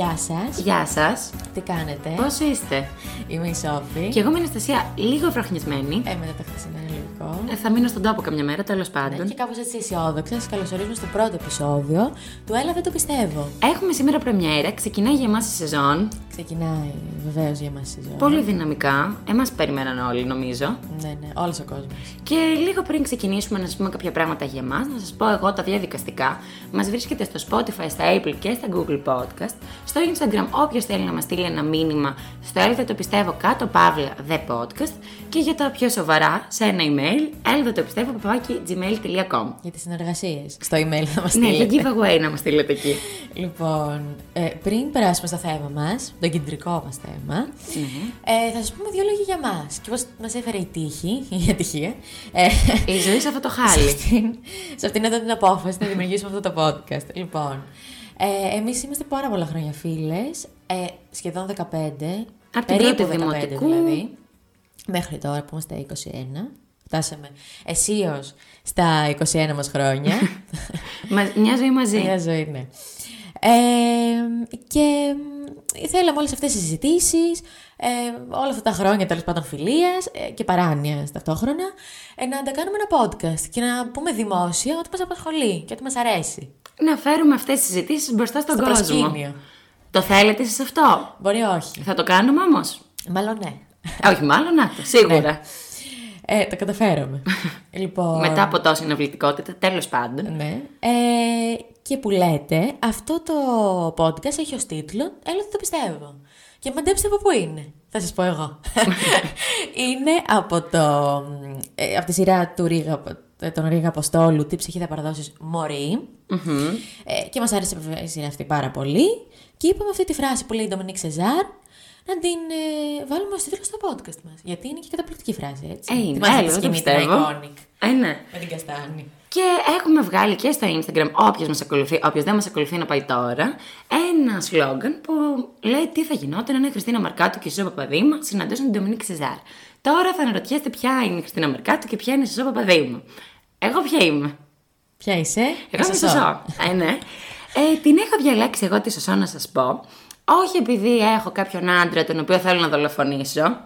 Γεια σας. Γεια σας. Τι κάνετε? Πώς είστε? Είμαι η Σόφη. Και εγώ είμαι η Αναστασία, λίγο ευραχνιασμένη. Μετά το χθεσινό είναι λογικό. Θα μείνω στον τόπο καμιά μέρα, τέλος πάντων. Ναι, και κάπως έτσι αισιόδοξα. Σας καλωσορίζουμε στο πρώτο επεισόδιο του Έλα, δεν το πιστεύω. Έχουμε σήμερα πρεμιέρα, ξεκινάει για εμάς η σεζόν. Ξεκινάει βεβαίως για εμάς η σεζόν. Πολύ δυναμικά. Εμάς περιμέναν όλοι, νομίζω. Ναι, όλος ο κόσμος. Και λίγο πριν ξεκινήσουμε να σας πούμε κάποια πράγματα για εμάς, να σας πω εγώ τα διαδικαστικά. Μας βρίσκεται στο Spotify, στα Apple και στα Google Podcast. Στο Instagram, όποιος θέλει να μας στείλει ένα μήνυμα, στο Έλα δεν το πιστεύω κάτω παύλα The Podcast. Και για τα πιο σοβαρά, σε ένα email, έλα δεν το πιστεύω @gmail.com. Για τις συνεργασίες. Στο email θα μας στείλετε. Ναι, για giveaway να μας στείλετε εκεί. Λοιπόν, πριν περάσουμε στο θέμα μας, το κεντρικό μας θέμα, θα σας πούμε δύο λόγια για μας. Και πώς μας έφερε η τύχη, η ατυχία. Η ζωή σε αυτό το χάλι. Σε αυτήν εδώ την απόφαση να δημιουργήσουμε αυτό το podcast. Λοιπόν. Εμείς είμαστε πάρα πολλά χρόνια φίλες, σχεδόν 15, από την πρώτη δημοτικού δηλαδή, μέχρι τώρα που είμαστε 21, φτάσαμε αισίως στα 21 μας χρόνια. Μια ζωή μαζί. Μια ζωή, ναι. Και θέλαμε όλες αυτές τις συζητήσεις, όλα αυτά τα χρόνια τέλος πάντων φιλίας και παράνοιας ταυτόχρονα, να τα κάνουμε ένα podcast και να πούμε δημόσια ότι μας απασχολεί και ότι μας αρέσει. Να φέρουμε αυτές τις συζητήσεις μπροστά στον κόσμο. Προσκήνιο. Το θέλετε εσείς αυτό? Μπορεί όχι. Θα το κάνουμε όμως? Μάλλον ναι. Όχι, μάλλον να το, σίγουρα. Ναι. Το καταφέραμε. Λοιπόν... Μετά από τόση εναυλητικότητα, τέλος πάντων. Ναι. Και που λέτε, αυτό το podcast έχει ως τίτλο «Έλα δεν το πιστεύω». Και μαντέψτε από πού είναι. Θα σας πω εγώ. Είναι από τη σειρά του Ρίγα Αποστόλου, τι ψυχή θα παραδώσεις, μωρή. Mm-hmm. Και μας άρεσε η σειρά αυτή πάρα πολύ. Και είπαμε αυτή τη φράση που λέει η Ντομινίκ Σεζάρ, να την βάλουμε ως τίτλο στο podcast μας. Γιατί είναι και καταπληκτική φράση, έτσι. Έλα, δεν πιστεύω. Ναι. Με την καστάνη. Και έχουμε βγάλει και στο Instagram, όποιος μας ακολουθεί, όποιος δεν μας ακολουθεί να πάει τώρα, ένα σλόγγαν που λέει τι θα γινόταν αν η Χριστίνα Μαρκάτου και η Σωσό Παπαδήμου συναντούσαν την Ντομινίκ Σεζάρ. Τώρα θα αναρωτιέστε ποια είναι η Χριστίνα Μαρκάτου και ποια είναι η Σωσό Παπαδήμου. Εγώ ποια είμαι? Ποια είσαι? Εγώ είμαι η Σωσό. Ναι. Την έχω διαλέξει εγώ τη Σωσό να σας πω. Όχι επειδή έχω κάποιον άντρα τον οποίο θέλω να δολοφονήσω.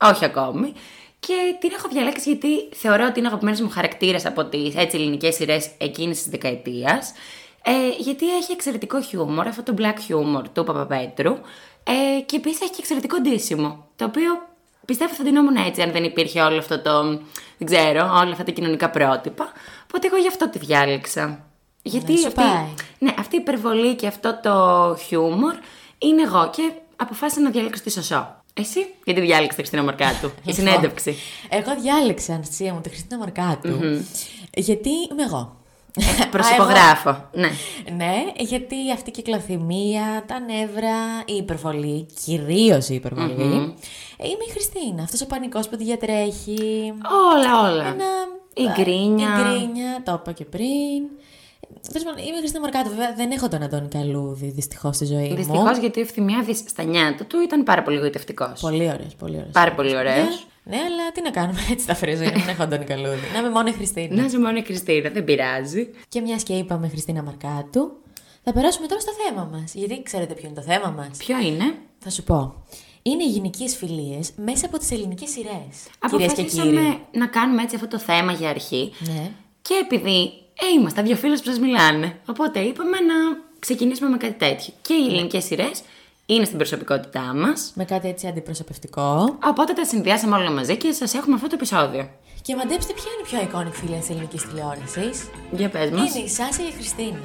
Όχι ακόμη. Και την έχω διαλέξει γιατί θεωρώ ότι είναι αγαπημένος μου χαρακτήρας από τις έτσι ελληνικές σειρές εκείνης της δεκαετίας. Γιατί έχει εξαιρετικό χιούμορ, αυτό το black humor του Παπαπέτρου. Και επίσης έχει και εξαιρετικό ντύσιμο, το οποίο πιστεύω θα ντυνόμουν έτσι αν δεν υπήρχε όλο αυτό το, δεν ξέρω, όλα αυτά τα κοινωνικά πρότυπα. Οπότε εγώ γι' αυτό τη διάλεξα. Γιατί αυτή η υπερβολή και αυτό το χιούμορ είναι εγώ και αποφάσισα να διαλέξω τη Σωσό. Εσύ, γιατί διάλεξε τη Χριστίνα Μαρκάτου, η συνέντευξη? Εγώ διάλεξα, Αναστασία μου, τη Χριστίνα Μαρκάτου. Mm-hmm. Γιατί είμαι εγώ. Προσυπογράφω. Ναι. Ναι, γιατί αυτή η κυκλοθυμία, τα νεύρα, η υπερβολή, κυρίως η υπερβολή. Mm-hmm. Είμαι η Χριστίνα. Αυτός ο πανικός που τη διατρέχει. Όλα. Η γκρίνια, το είπα και πριν. Είμαι η Χριστίνα Μαρκάτου, βέβαια δεν έχω τον Αντώνη Καλούδη δυστυχώς στη ζωή μου. Δυστυχώς, γιατί ο Ευθυμιάδης στα νιάτα του ήταν πάρα πολύ γοητευτικός. Πολύ ωραίος. Πάρα πολύ ωραίος. Ναι, αλλά τι να κάνουμε, έτσι τα φρέζω για να μην έχω Αντώνη Καλούδη. Να είμαι μόνο η Χριστίνα. Δεν πειράζει. Και μιας και είπαμε Χριστίνα Μαρκάτου, θα περάσουμε τώρα στο θέμα μας. Γιατί ξέρετε ποιο είναι το θέμα μας? Ποιο είναι? Θα σου πω. Είναι οι γυναικείες φιλίες μέσα από τις ελληνικές σειρές. Αποφασίσαμε να κάνουμε έτσι αυτό το θέμα για αρχή. Ναι. Και επειδή. Είμαστε δύο φίλες που σας μιλάνε. Οπότε είπαμε να ξεκινήσουμε με κάτι τέτοιο. Και οι ελληνικές σειρές είναι στην προσωπικότητά μας. Με κάτι έτσι αντιπροσωπευτικό. Οπότε τα συνδυάσαμε όλα μαζί και σας έχουμε αυτό το επεισόδιο. Και μαντέψτε ποια είναι η πιο iconic φίλη της ελληνικής τηλεόρασης. Για πες μας. Είναι η Σάσα και η Χριστίνα.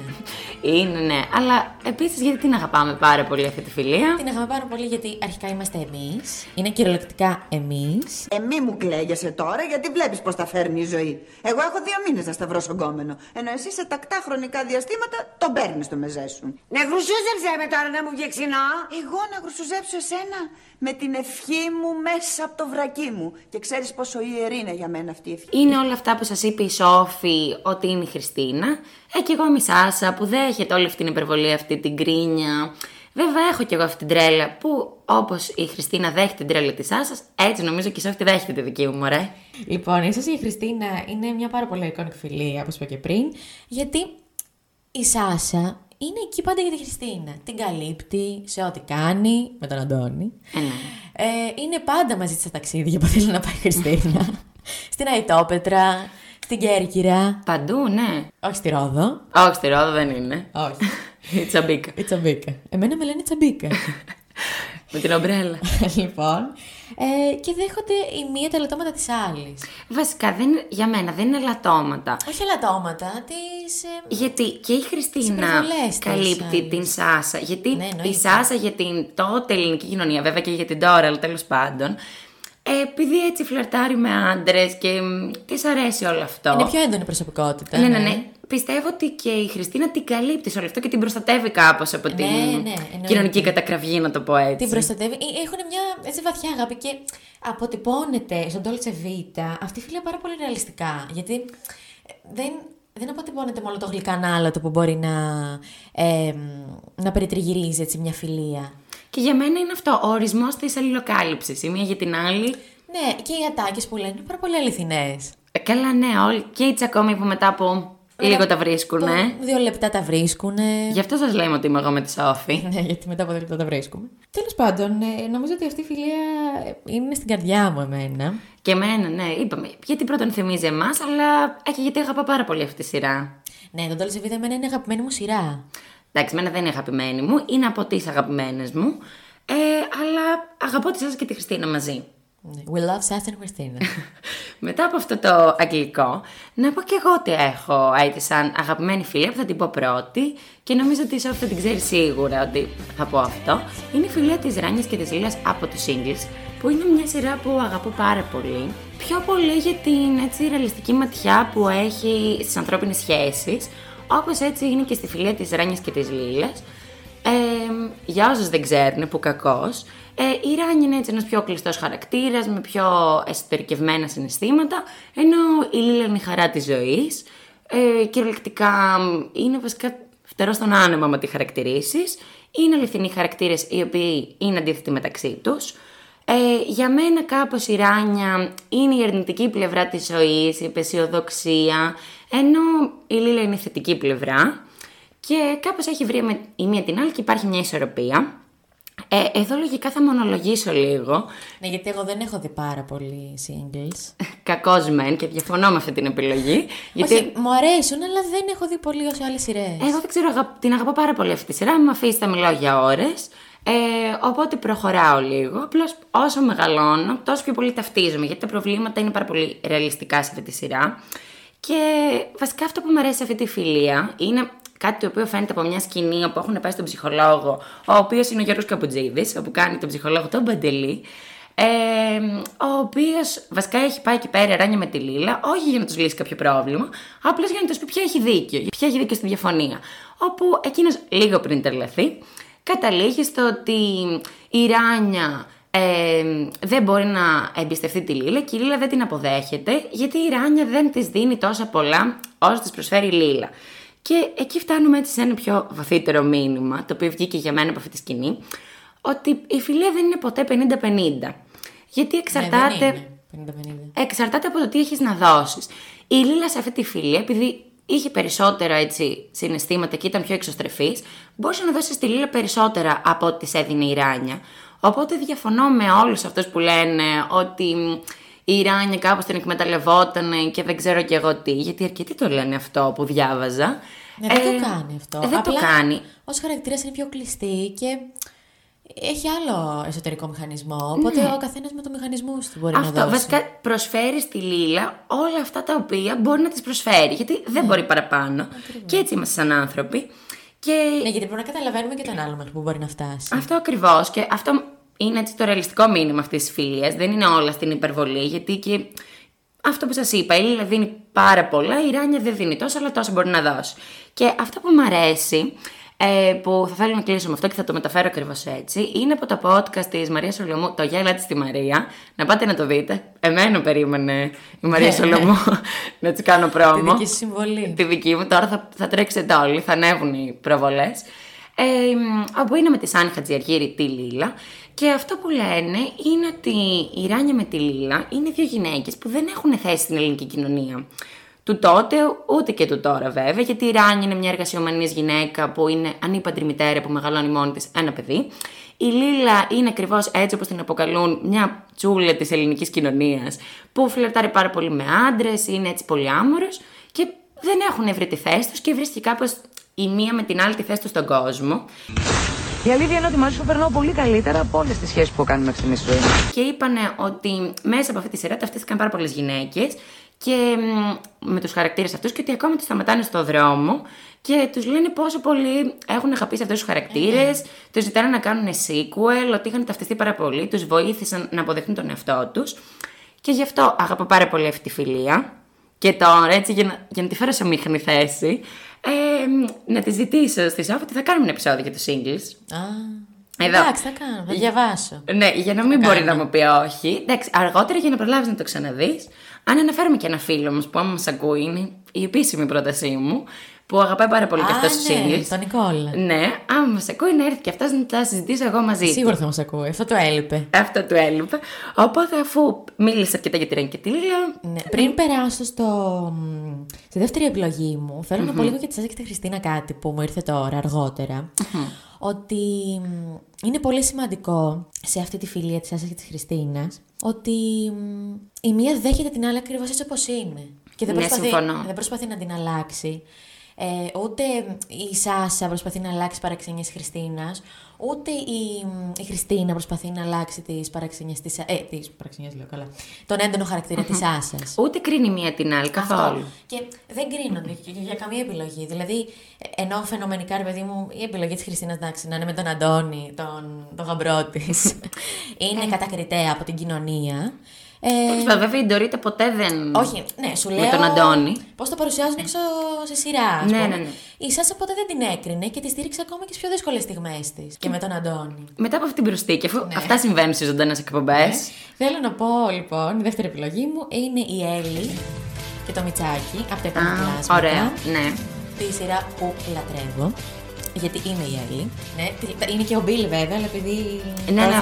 Είναι, ναι. Αλλά επίσης γιατί την αγαπάμε πάρα πολύ αυτή τη φιλία. Την αγαπάμε πάρα πολύ γιατί αρχικά είμαστε εμείς. Είναι κυριολεκτικά εμείς. Μη μου κλαίγεσαι τώρα γιατί βλέπεις πώς τα φέρνει η ζωή. Εγώ έχω 2 μήνες να σταυρώ σογκόμενο. Ενώ εσύ σε τακτά χρονικά διαστήματα τον παίρνεις το μεζέ σου. Να γρουσούζεψε με τώρα να μου βγει ξινό. Εγώ να γρουσουζέψω εσένα με την ευχή μου μέσα από το βρακί μου. Και ξέρεις πόσο ιερή είναι για μένα. Είναι όλα αυτά που σας είπε η Σόφη ότι είναι η Χριστίνα. Και εγώ είμαι η Σάσα που δέχεται όλη αυτή την υπερβολή, αυτή την κρίνια. Βέβαια έχω κι εγώ αυτή την τρέλα που όπως η Χριστίνα δέχεται την τρέλα της Σάσας, έτσι νομίζω και η Σόφη τη δέχεται τη δική μου, μωρέ. Λοιπόν, η Σάσα και η Χριστίνα είναι μια πάρα πολύ εικόνικη φιλία, όπως είπα και πριν, γιατί η Σάσα είναι εκεί πάντα για τη Χριστίνα. Την καλύπτει σε ό,τι κάνει με τον Αντώνη. Είναι πάντα μαζί της στα ταξίδια που θέλει να πάει η Χριστίνα. Στην Αητόπετρα, στην Κέρκυρα. Παντού, ναι. Όχι στη Ρόδο. Όχι στη Ρόδο δεν είναι. Όχι. Η Τσαμπίκα. Η Τσαμπίκα. Εμένα με λένε Τσαμπίκα. Με την ομπρέλα. Λοιπόν. Και δέχονται η μία τα ελαττώματα της άλλης. Βασικά, για μένα δεν είναι ελαττώματα. Όχι ελαττώματα, της... Γιατί και η Χριστίνα καλύπτει την Σάσα. Γιατί ναι, η Σάσα για την τότε ελληνική κοινωνία, βέβαια και για την τώρα, αλλά τέλος πάντων. Επειδή έτσι φλερτάρει με άντρες και της αρέσει όλο αυτό. Είναι πιο έντονη προσωπικότητα. Ναι, ναι, ναι. Πιστεύω ότι και η Χριστίνα την καλύπτει σε όλο αυτό και την προστατεύει κάπως από την κοινωνική κατακραυγή, να το πω έτσι. Την προστατεύει. Έχουν μια έτσι βαθιά αγάπη και αποτυπώνεται στον Dolce Vita αυτή η φιλία πάρα πολύ ρεαλιστικά. Γιατί δεν αποτυπώνεται μόνο το γλυκανάλατο που μπορεί να περιτριγυρίζει έτσι μια φιλία. Και για μένα είναι αυτό ο ορισμός της αλληλοκάλυψης, η μία για την άλλη. Ναι, και οι ατάκες που λένε είναι πάρα πολύ αληθινές. Καλά, ναι, όλοι. Και οι τσακόμοι που μετά από. Λίγο τα βρίσκουνε. 2 λεπτά τα βρίσκουνε. Γι' αυτό σας λέμε ότι είμαι εγώ με τη Σόφη. Ναι, γιατί μετά από 2 λεπτά τα βρίσκουμε. Τέλος πάντων, νομίζω ότι αυτή η φιλία είναι στην καρδιά μου εμένα. Και εμένα, ναι, είπαμε. Γιατί πρώτον θυμίζει εμάς, αλλά και γιατί αγαπά πάρα πολύ αυτή τη σειρά. Ναι, τον Dolce Vita εμένα είναι αγαπημένη μου σειρά. Εντάξει, εμένα δεν είναι αγαπημένη μου, είναι από τις αγαπημένες μου. Αλλά αγαπώ τη Σάσα και τη Χριστίνα μαζί. We love Sasha and Christina. Μετά από αυτό το αγγλικό, να πω και εγώ ότι έχω σαν αγαπημένη φιλία που θα την πω πρώτη και νομίζω ότι η Σοφή θα την ξέρει σίγουρα ότι θα πω αυτό. Είναι η φιλία της Ράνιας και της Λίλας από τους Singles, που είναι μια σειρά που αγαπώ πάρα πολύ. Πιο πολύ για την έτσι ρεαλιστική ματιά που έχει στις ανθρώπινες σχέσεις, όπως έτσι είναι και στη φιλία της Ράνιας και της Λίλας. Για όσους δεν ξέρουν, που κακώς, η Ράνια είναι έτσι ένας πιο κλειστός χαρακτήρας, με πιο εσωτερικευμένα συναισθήματα, ενώ η Λίλα είναι η χαρά της ζωής. Κυριολεκτικά είναι βασικά φτερό στον άνεμο, άμα τη χαρακτηρίσεις. Είναι αληθινοί χαρακτήρες οι οποίοι είναι αντίθετοι μεταξύ τους. Για μένα κάπως η Ράνια είναι η αρνητική πλευρά της ζωής, η απεσιοδοξία, ενώ η Λίλα είναι η θετική πλευρά. Και κάπως έχει βρει η μία την άλλη και υπάρχει μια ισορροπία. Εδώ λογικά θα μονολογήσω λίγο. Ναι, γιατί εγώ δεν έχω δει πάρα πολύ singles. Κακός μεν και διαφωνώ με αυτή την επιλογή. Γιατί... Όχι, μου αρέσουν, αλλά δεν έχω δει πολύ όσο άλλες σειρές. Εγώ δεν ξέρω, την αγαπώ πάρα πολύ αυτή τη σειρά. Με αφήσει, θα μιλάω για ώρες. Οπότε προχωράω λίγο. Απλώς όσο μεγαλώνω, τόσο πιο πολύ ταυτίζομαι. Γιατί τα προβλήματα είναι πάρα πολύ ρεαλιστικά σε αυτή τη σειρά. Και βασικά αυτό που μου αρέσει σε αυτή τη φιλία είναι. Κάτι το οποίο φαίνεται από μια σκηνή όπου έχουν πάει στον ψυχολόγο, ο οποίος είναι ο Γιώργος Καπουτζίδης, όπου κάνει τον ψυχολόγο τον Παντελή, ο οποίος βασικά έχει πάει εκεί πέρα Ράνια με τη Λίλα, όχι για να τους λύσει κάποιο πρόβλημα, απλώς για να τους πει ποια έχει δίκιο, ποια έχει δίκιο στη διαφωνία. Όπου εκείνος λίγο πριν τρελαθεί, καταλήγει στο ότι η Ράνια δεν μπορεί να εμπιστευτεί τη Λίλα και η Λίλα δεν την αποδέχεται, γιατί η Ράνια δεν της δίνει τόσα πολλά όσο της προσφέρει η Λίλα. Και εκεί φτάνουμε έτσι σε ένα πιο βαθύτερο μήνυμα, το οποίο βγήκε για μένα από αυτή τη σκηνή, ότι η φιλία δεν είναι ποτέ 50-50. Γιατί εξαρτάται, εξαρτάται από το τι έχεις να δώσεις. Η Λίλα σε αυτή τη φιλία, επειδή είχε περισσότερα έτσι, συναισθήματα και ήταν πιο εξωστρεφής, μπορούσε να δώσει στη Λίλα περισσότερα από ό,τι της έδινε η Ράνια. Οπότε διαφωνώ με όλους αυτούς που λένε ότι... Η Ράνια κάπως την εκμεταλλευόταν και δεν ξέρω και εγώ τι, γιατί αρκετοί το λένε αυτό που διάβαζα. Ναι, δεν το κάνει αυτό. Δεν απλά το κάνει. Ως χαρακτήρας είναι πιο κλειστή και έχει άλλο εσωτερικό μηχανισμό. Οπότε ο καθένας με το μηχανισμό του μπορεί να δώσει. Αυτό βασικά προσφέρει στη Λίλα όλα αυτά τα οποία μπορεί να της προσφέρει, γιατί δεν μπορεί παραπάνω. Ακριβώς. Και έτσι είμαστε σαν άνθρωποι. Και... Ναι, γιατί πρέπει να καταλαβαίνουμε και τον άλλο μέχρι που μπορεί να φτάσει. Αυτό ακριβώς. Και αυτό. Είναι έτσι το ρεαλιστικό μήνυμα αυτής της φιλίας. Δεν είναι όλα στην υπερβολή, γιατί και αυτό που σας είπα, η Λίλα δίνει πάρα πολλά, η Ράνια δεν δίνει τόσο, αλλά τόσο μπορεί να δώσει. Και αυτό που μου αρέσει, που θα θέλω να κλείσω με αυτό και θα το μεταφέρω ακριβώς έτσι, είναι από το podcast της Μαρία Σολομού, το γέλα της στη Μαρία. Να πάτε να το δείτε. Εμένα περίμενε η Μαρία Σολομού να της κάνω πρόμο. Τη δική συμβολή. Τη δική μου. Τώρα θα τρέξετε όλοι, θα ανέβουν οι προβολές. Όπου είναι με τη Σάνη Χατζιαργύρη τη Λίλα. Και αυτό που λένε είναι ότι η Ράνια με τη Λίλα είναι δύο γυναίκες που δεν έχουν θέση στην ελληνική κοινωνία. του τότε ούτε και του τώρα βέβαια, γιατί η Ράνια είναι μια εργασιομανής γυναίκα που είναι ανήπαντρη μητέρα που μεγαλώνει μόνη της ένα παιδί. Η Λίλα είναι ακριβώς έτσι όπως την αποκαλούν, μια τσούλα της ελληνικής κοινωνίας που φλερτάρει πάρα πολύ με άντρες, είναι έτσι πολύ άμορος και δεν έχουν βρει τη θέση τους και βρίσκει κάπως η μία με την άλλη τη θέση τους στον κόσμο. Η αλήθεια είναι ότι μαζί σου περνάω πολύ καλύτερα από όλες τις σχέσεις που έχω κάνει μέχρι στιγμής στη ζωή μου. Και είπανε ότι μέσα από αυτή τη σειρά ταυτίστηκαν πάρα πολλές γυναίκες και με τους χαρακτήρες αυτούς και ότι ακόμα τους σταματάνε στο δρόμο και τους λένε πόσο πολύ έχουν αγαπήσει αυτούς τους χαρακτήρες, τους ζητάνε να κάνουν sequel, ότι είχαν ταυτιστεί πάρα πολύ, τους βοήθησαν να αποδεχτούν τον εαυτό τους και γι' αυτό αγαπώ πάρα πολύ αυτή τη φιλία. Και τώρα, έτσι, για να τη φέρω σε ομίχνη θέση, να τη ζητήσω στη Σόφη ότι θα κάνουμε ένα επεισόδιο για το singles. Εντάξει, θα κάνω, θα διαβάσω. Ναι, για να μην μπορεί να μου πει όχι. Εντάξει, αργότερα για να προλάβεις να το ξαναδείς. Αν αναφέρουμε και ένα φίλο μας που άμα μας ακούει, είναι η επίσημη πρότασή μου, που αγαπάει πάρα πολύ και αυτό το singles. Τον Νικόλα. Ναι, άμα μας ακούει να έρθει και αυτό να τα συζητήσω εγώ μαζί του. Σίγουρα θα μας ακούει, αυτό του έλειπε. Αυτό του έλειπε. Οπότε αφού μίλησε αρκετά για τη Ράνια και τη Λίλα. Ναι. Πριν περάσω στη δεύτερη επιλογή μου, θέλω να πω λίγο για τη Σάσα και τη Χριστίνα κάτι που μου ήρθε τώρα αργότερα. Ότι είναι πολύ σημαντικό σε αυτή τη φιλία της Σάσας και της Χριστίνας ότι η μία δέχεται την άλλη ακριβώς έτσι όπως είναι. Και δεν προσπαθεί να την αλλάξει. Ούτε η Σάσα προσπαθεί να αλλάξει παραξενιές Χριστίνας, ούτε η Χριστίνα προσπαθεί να αλλάξει τις παραξενιές της τον έντονο χαρακτήρα της Σάσας. Ούτε κρίνει μία την άλλη καθόλου. Και δεν κρίνονται και για καμία επιλογή. Δηλαδή, ενώ φαινομενικά, ρε παιδί μου, η επιλογή της Χριστίνας να είναι με τον Αντώνη, τον γαμπρό της, είναι κατακριτέα από την κοινωνία. Βέβαια η Ντορίτα ποτέ δεν. Όχι, ναι, σου λέω. Με τον Αντώνη. Πώς το παρουσιάζουν έξω σε σειρά. Ναι. Η Σάσα ποτέ δεν την έκρινε και τη στήριξε ακόμα και στις πιο δύσκολες στιγμές της. Και με τον Αντώνη. Μετά από αυτή την προστίκη, αφού αυτά συμβαίνουν στις ζωντανές εκπομπές. Ναι. Θέλω να πω λοιπόν, η δεύτερη επιλογή μου είναι η Έλλη και το Μιτσάκι από τα επανακλάσματα. Ωραία, ναι. Τη σειρά που λατρεύω. Γιατί είναι η Έλλη. Ναι, είναι και ο Μπίλη βέβαια, αλλά επειδή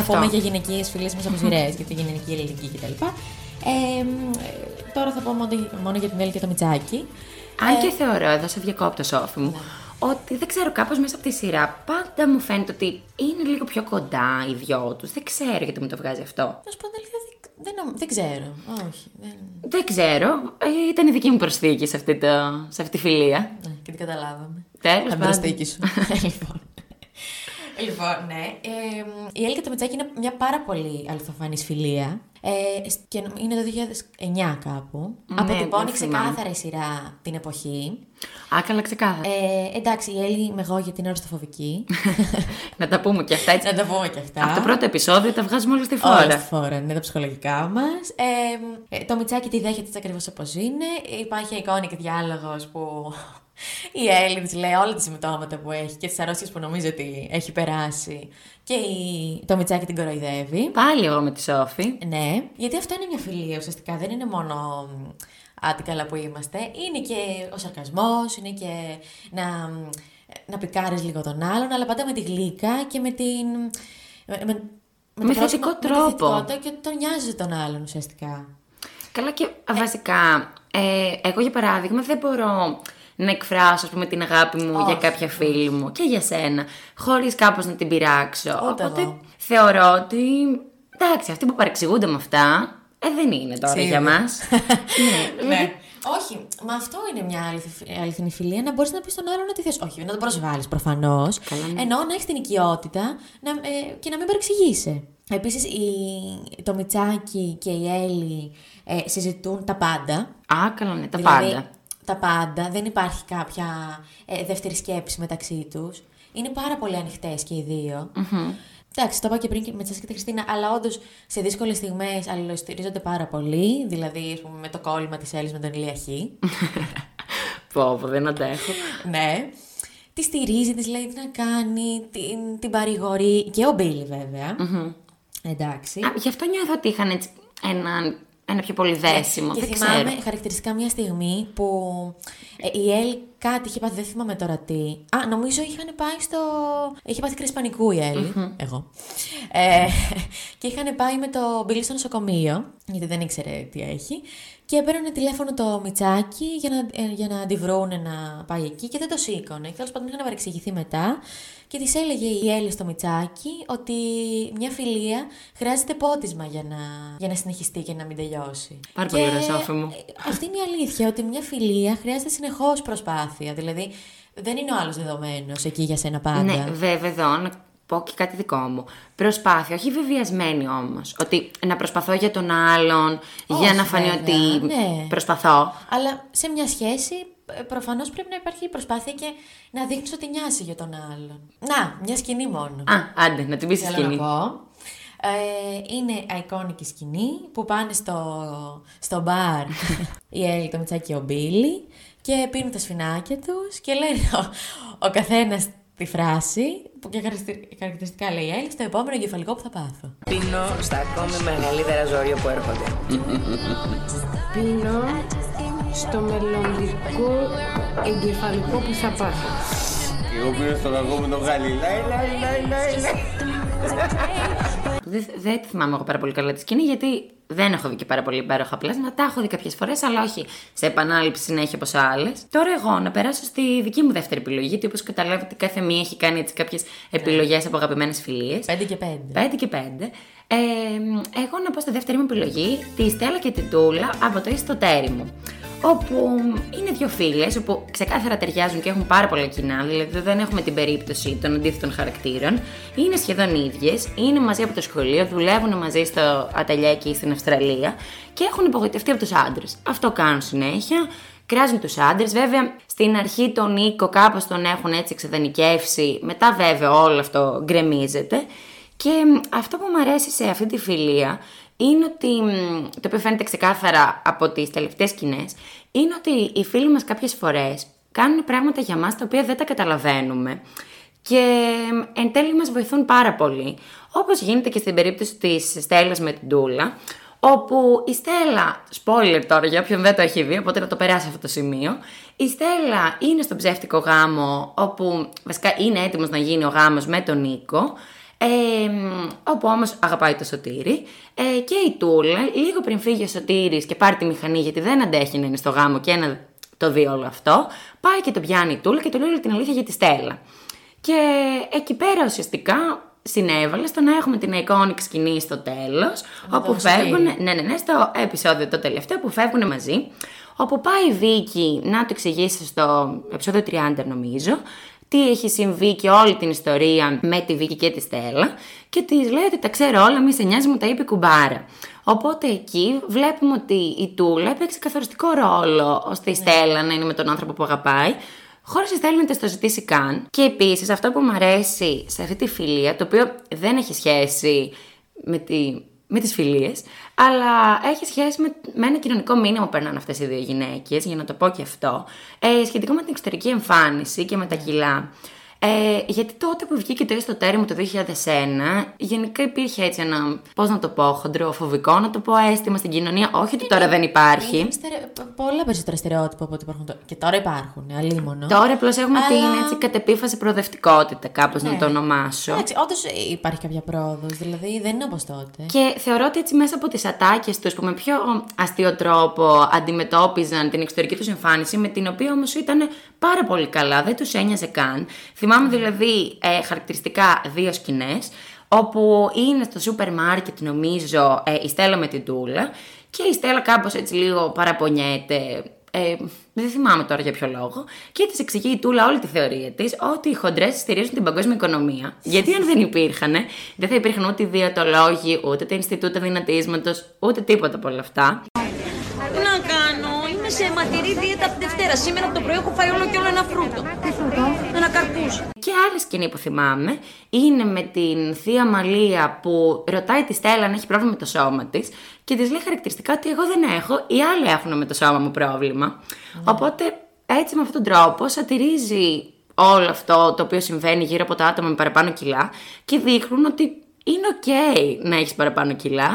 πούμε για γυναικείες φιλίες μας από σειρές, για τη γυναική ελληνική κτλ. Τώρα θα πω μόνο για την Έλλη και το Μιτσάκι. Αν και θεωρώ, εδώ σε διακόπτω Σόφη μου, ότι δεν ξέρω, κάπως μέσα από τη σειρά πάντα μου φαίνεται ότι είναι λίγο πιο κοντά οι δυο τους. Δεν ξέρω γιατί μου το βγάζει αυτό. Να σου πω την αλήθεια, δεν ξέρω. Όχι. Δεν ξέρω. Ήταν η δική μου προσθήκη σε αυτή τη φιλία. Ναι, και την καταλάβαμε. Τέλος πάντων. Σου. Λοιπόν, ναι. Η Έλλη και το Μιτσάκι είναι μια πάρα πολύ αληθοφανής φιλία. Και είναι το 2009 κάπου. Ναι, αποτυπώνει ξεκάθαρα η σειρά την εποχή. Καλά, ξεκάθαρα. Εντάξει, η Έλλη είμαι εγώ γιατί είναι οριστοφοβική. Να τα πούμε και αυτά έτσι. Να τα πούμε και αυτά. Από το πρώτο επεισόδιο τα βγάζουμε όλη τη φορά. Όλη τη φορά, είναι τα ψυχολογικά μας. Το Μιτσάκι τη δέχεται ακριβώς όπως είναι. Υπάρχει εικόνικ διάλογος που. Η Έλλη της λέει όλα τα συμπτώματα που έχει και τις αρρώστιες που νομίζει ότι έχει περάσει. Και το Μιτσάκι την κοροϊδεύει. Πάλι εγώ με τη Σόφη. Ναι, γιατί αυτό είναι μια φιλία ουσιαστικά. Δεν είναι μόνο άτι καλά που είμαστε. Είναι και ο σαρκασμός, είναι και να πικάρεις λίγο τον άλλον, αλλά πάντα με τη γλύκα και με θετικό τρόπο. Και τον νοιάζει τον άλλον ουσιαστικά. Καλά και βασικά, εγώ για παράδειγμα δεν μπορώ να εκφράσω, ας πούμε, την αγάπη μου για κάποια φίλη μου και για σένα, χωρίς κάπως να την πειράξω. Οπότε θεωρώ ότι, εντάξει, αυτοί που παρεξηγούνται με αυτά, δεν είναι τώρα για μας. Ναι. Όχι, μα αυτό είναι μια αληθινή φιλία. Να μπορείς να πεις στον άλλον ότι θες. Όχι, να τον προσβάλλεις προφανώς. Ενώ να έχεις την οικειότητα και να μην παρεξηγείσαι. Επίσης, το Μιτσάκι και η Έλλη συζητούν τα πάντα. Καλά, ναι, τα πάντα. Τα πάντα, δεν υπάρχει κάποια δεύτερη σκέψη μεταξύ τους. Είναι πάρα πολύ ανοιχτές και οι δύο. Εντάξει, το είπα και πριν και με τη Σάσα και τη Χριστίνα, αλλά όντως σε δύσκολες στιγμές αλληλοστηρίζονται πάρα πολύ. Δηλαδή, ας πούμε, με το κόλλημα της Έλλης με τον Ηλία Χ. Πω, δεν αντέχω. Ναι. Τη στηρίζει, τη λέει τι να κάνει, την παρηγορεί. Και ο Μπίλη, βέβαια. Εντάξει. Γι' αυτό νιώθω ότι είχαν έτσι ένα πιο πολύ δέσιμο. Και θυμάμαι χαρακτηριστικά μια στιγμή που η Έλλη Κάτι είχε πάθει, δεν θυμάμαι τώρα τι. Α, νομίζω είχαν πάει στο. Είχε πάθει κρίση πανικού η Έλλη. Mm-hmm. Εγώ. Και είχαν πάει με το Μπίλη στο νοσοκομείο, γιατί δεν ήξερε τι έχει. Και παίρνανε τηλέφωνο το Μιτσάκι για να τη βρούνε να πάει εκεί και δεν το σήκωνε. Και τέλος πάντων είχαν παρεξηγηθεί μετά. Και της έλεγε η Έλλη στο Μιτσάκι ότι μια φιλία χρειάζεται πότισμα για να συνεχιστεί και να μην τελειώσει. Πάρα πολύ ωραία, Σόφη μου. Αυτή είναι η αλήθεια, ότι μια φιλία χρειάζεται συνεχώς προσπάθεια. Δηλαδή δεν είναι ο άλλος δεδομένος εκεί για σένα πάντα. Ναι, βέβαια. Πω και κάτι δικό μου. Προσπάθεια, όχι βεβαιασμένη όμως. Ότι να προσπαθώ για τον άλλον, όχι, για να φανεί ότι ναι, προσπαθώ. Αλλά σε μια σχέση προφανώς πρέπει να υπάρχει προσπάθεια και να δείχνεις ότι νοιάζει για τον άλλον. Να, μια σκηνή μόνο. Α, άντε, να την πεις τη σκηνή. Είναι εικόνικη σκηνή που πάνε στο μπαρ η Έλλη, το Μιτσάκι και ο Μπίλη και πίνουν τα σφινάκια τους και λένε ο καθένας τη φράση που και χαρακτηριστικά λέει η Έλλη στο επόμενο εγκεφαλικό που θα πάθω. Πίνω στα ακόμη μεγαλύτερα ζόρια που έρχονται. Πίνω στο μελλοντικό εγκεφαλικό που θα πάθω. Και εγώ πίνω στον αγόμενο Γαλιλά. Δεν θυμάμαι εγώ πάρα πολύ καλά τη σκηνή, γιατί δεν έχω δει και πάρα πολύ υπέροχα πλάσματα. Τα έχω δει κάποιες φορές, αλλά όχι σε επανάληψη συνέχεια όπως άλλες. Τώρα εγώ να περάσω στη δική μου δεύτερη επιλογή, γιατί όπως καταλάβετε, ότι κάθε μία έχει κάνει έτσι κάποιες επιλογές από αγαπημένες φιλίες. 5 και 5. Εγώ να πω στη δεύτερη μου επιλογή τη Στέλλα και την Τούλα από το Εις το τέρι μου. Όπου είναι δύο φίλες, όπου ξεκάθαρα ταιριάζουν και έχουν πάρα πολλά κοινά, δηλαδή δεν έχουμε την περίπτωση των αντίθετων χαρακτήρων. Είναι σχεδόν ίδιες, είναι μαζί από το σχολείο, δουλεύουν μαζί στο ατελιάκι στην Αυστραλία και έχουν απογοητευτεί από τους άντρες. Αυτό κάνουν συνέχεια. Κράζουν τους άντρες, βέβαια στην αρχή τον Νίκο κάπως τον έχουν έτσι εξαδανικεύσει, μετά βέβαια όλο αυτό γκρεμίζεται. Και αυτό που μου αρέσει σε αυτή τη φιλία είναι ότι, το οποίο φαίνεται ξεκάθαρα από τις τελευταίες σκηνές, είναι ότι οι φίλοι μας κάποιες φορές κάνουν πράγματα για μας τα οποία δεν τα καταλαβαίνουμε. Και εν τέλει μας βοηθούν πάρα πολύ. Όπως γίνεται και στην περίπτωση της Στέλλας με την Τούλα, όπου η Στέλλα, spoiler τώρα για όποιον δεν το έχει δει, οπότε να το περάσει αυτό το σημείο, η Στέλλα είναι στον ψεύτικο γάμο, όπου βασικά είναι έτοιμος να γίνει ο γάμος με τον Νίκο, όπου όμως αγαπάει το Σωτήρι, και η Τούλα λίγο πριν φύγει ο Σωτήρης και πάρει τη μηχανή, γιατί δεν αντέχει να είναι στο γάμο και να το δει όλο αυτό, πάει και το πιάνει η Τούλα και του λέει την αλήθεια για τη Στέλλα. Και εκεί πέρα ουσιαστικά συνέβαλε στο να έχουμε την εικόνικη σκηνή στο τέλος, όπου φεύγουν, ναι, στο επεισόδιο το τελευταίο που φεύγουν μαζί, όπου πάει η Βίκη να το εξηγήσει στο επεισόδιο 30 νομίζω, τι έχει συμβεί και όλη την ιστορία με τη Βίκη και τη Στέλλα, και της λέει ότι τα ξέρω όλα, μη σε νοιάζει, μου τα είπε κουμπάρα. Οπότε εκεί βλέπουμε ότι η Τούλα έπαιξε καθοριστικό ρόλο ώστε η Στέλλα να είναι με τον άνθρωπο που αγαπάει, χωρίς η Στέλλα να της το ζητήσει καν. Και επίσης αυτό που μου αρέσει σε αυτή τη φιλία, το οποίο δεν έχει σχέση με τις φιλίες, αλλά έχει σχέση με ένα κοινωνικό μήνυμα που περνάνε αυτές οι δύο γυναίκες, για να το πω και αυτό, σχετικό με την εξωτερική εμφάνιση και με τα κιλά. Γιατί τότε που βγήκε το Εις το τέρι μου το 2001, γενικά υπήρχε έτσι ένα, πώς να το πω, χοντροφοβικό, να το πω, αίσθημα στην κοινωνία. Όχι ότι τώρα δεν υπάρχει. Πολλά περισσότερα στερεότυπα από ό,τι υπάρχουν τώρα. Και τώρα υπάρχουν, αλίμονο. Τώρα απλώς έχουμε την έτσι κατ' επίφαση προοδευτικότητα, κάπως να το ονομάσω. Εντάξει, όντως υπάρχει κάποια πρόοδος, δηλαδή δεν είναι όπως τότε. Και θεωρώ ότι έτσι μέσα από τις ατάκες τους, που με πιο αστείο τρόπο αντιμετώπιζαν την εξωτερική τους εμφάνιση, με την οποία όμως ήταν πάρα πολύ καλά, δεν τους ένοιαζε καν. Θυμάμαι δηλαδή χαρακτηριστικά δύο σκηνές, όπου είναι στο σούπερ μάρκετ νομίζω η Στέλλα με την Τούλα και η Στέλλα κάπως έτσι λίγο παραπονιέται, δεν θυμάμαι τώρα για ποιο λόγο, και της εξηγεί η Τούλα όλη τη θεωρία της ότι οι χοντρές στηρίζουν την παγκόσμια οικονομία. Γιατί αν δεν υπήρχανε, δεν θα υπήρχαν ούτε οι διαιτολόγοι, ούτε τα Ινστιτούτα Δυνατίσματος, ούτε τίποτα από όλα αυτά. Να κάνω, είμαι σε αιματηρή δίαιτα από τη Δευτέρα. Σήμερα από το πρωί έχω φάει όλο και όλο ένα φρούτο. Τι φρούτο? Ένα καρπούζι. Και άλλη σκηνή που θυμάμαι είναι με την θεία Μαλία που ρωτάει τη Στέλλα αν έχει πρόβλημα με το σώμα της και της λέει χαρακτηριστικά ότι εγώ δεν έχω, οι άλλοι έχουν με το σώμα μου πρόβλημα. Οπότε έτσι με αυτόν τον τρόπο σατηρίζει όλο αυτό το οποίο συμβαίνει γύρω από τα άτομα με παραπάνω κιλά και δείχνουν ότι είναι ok να έχεις παραπάνω κιλά.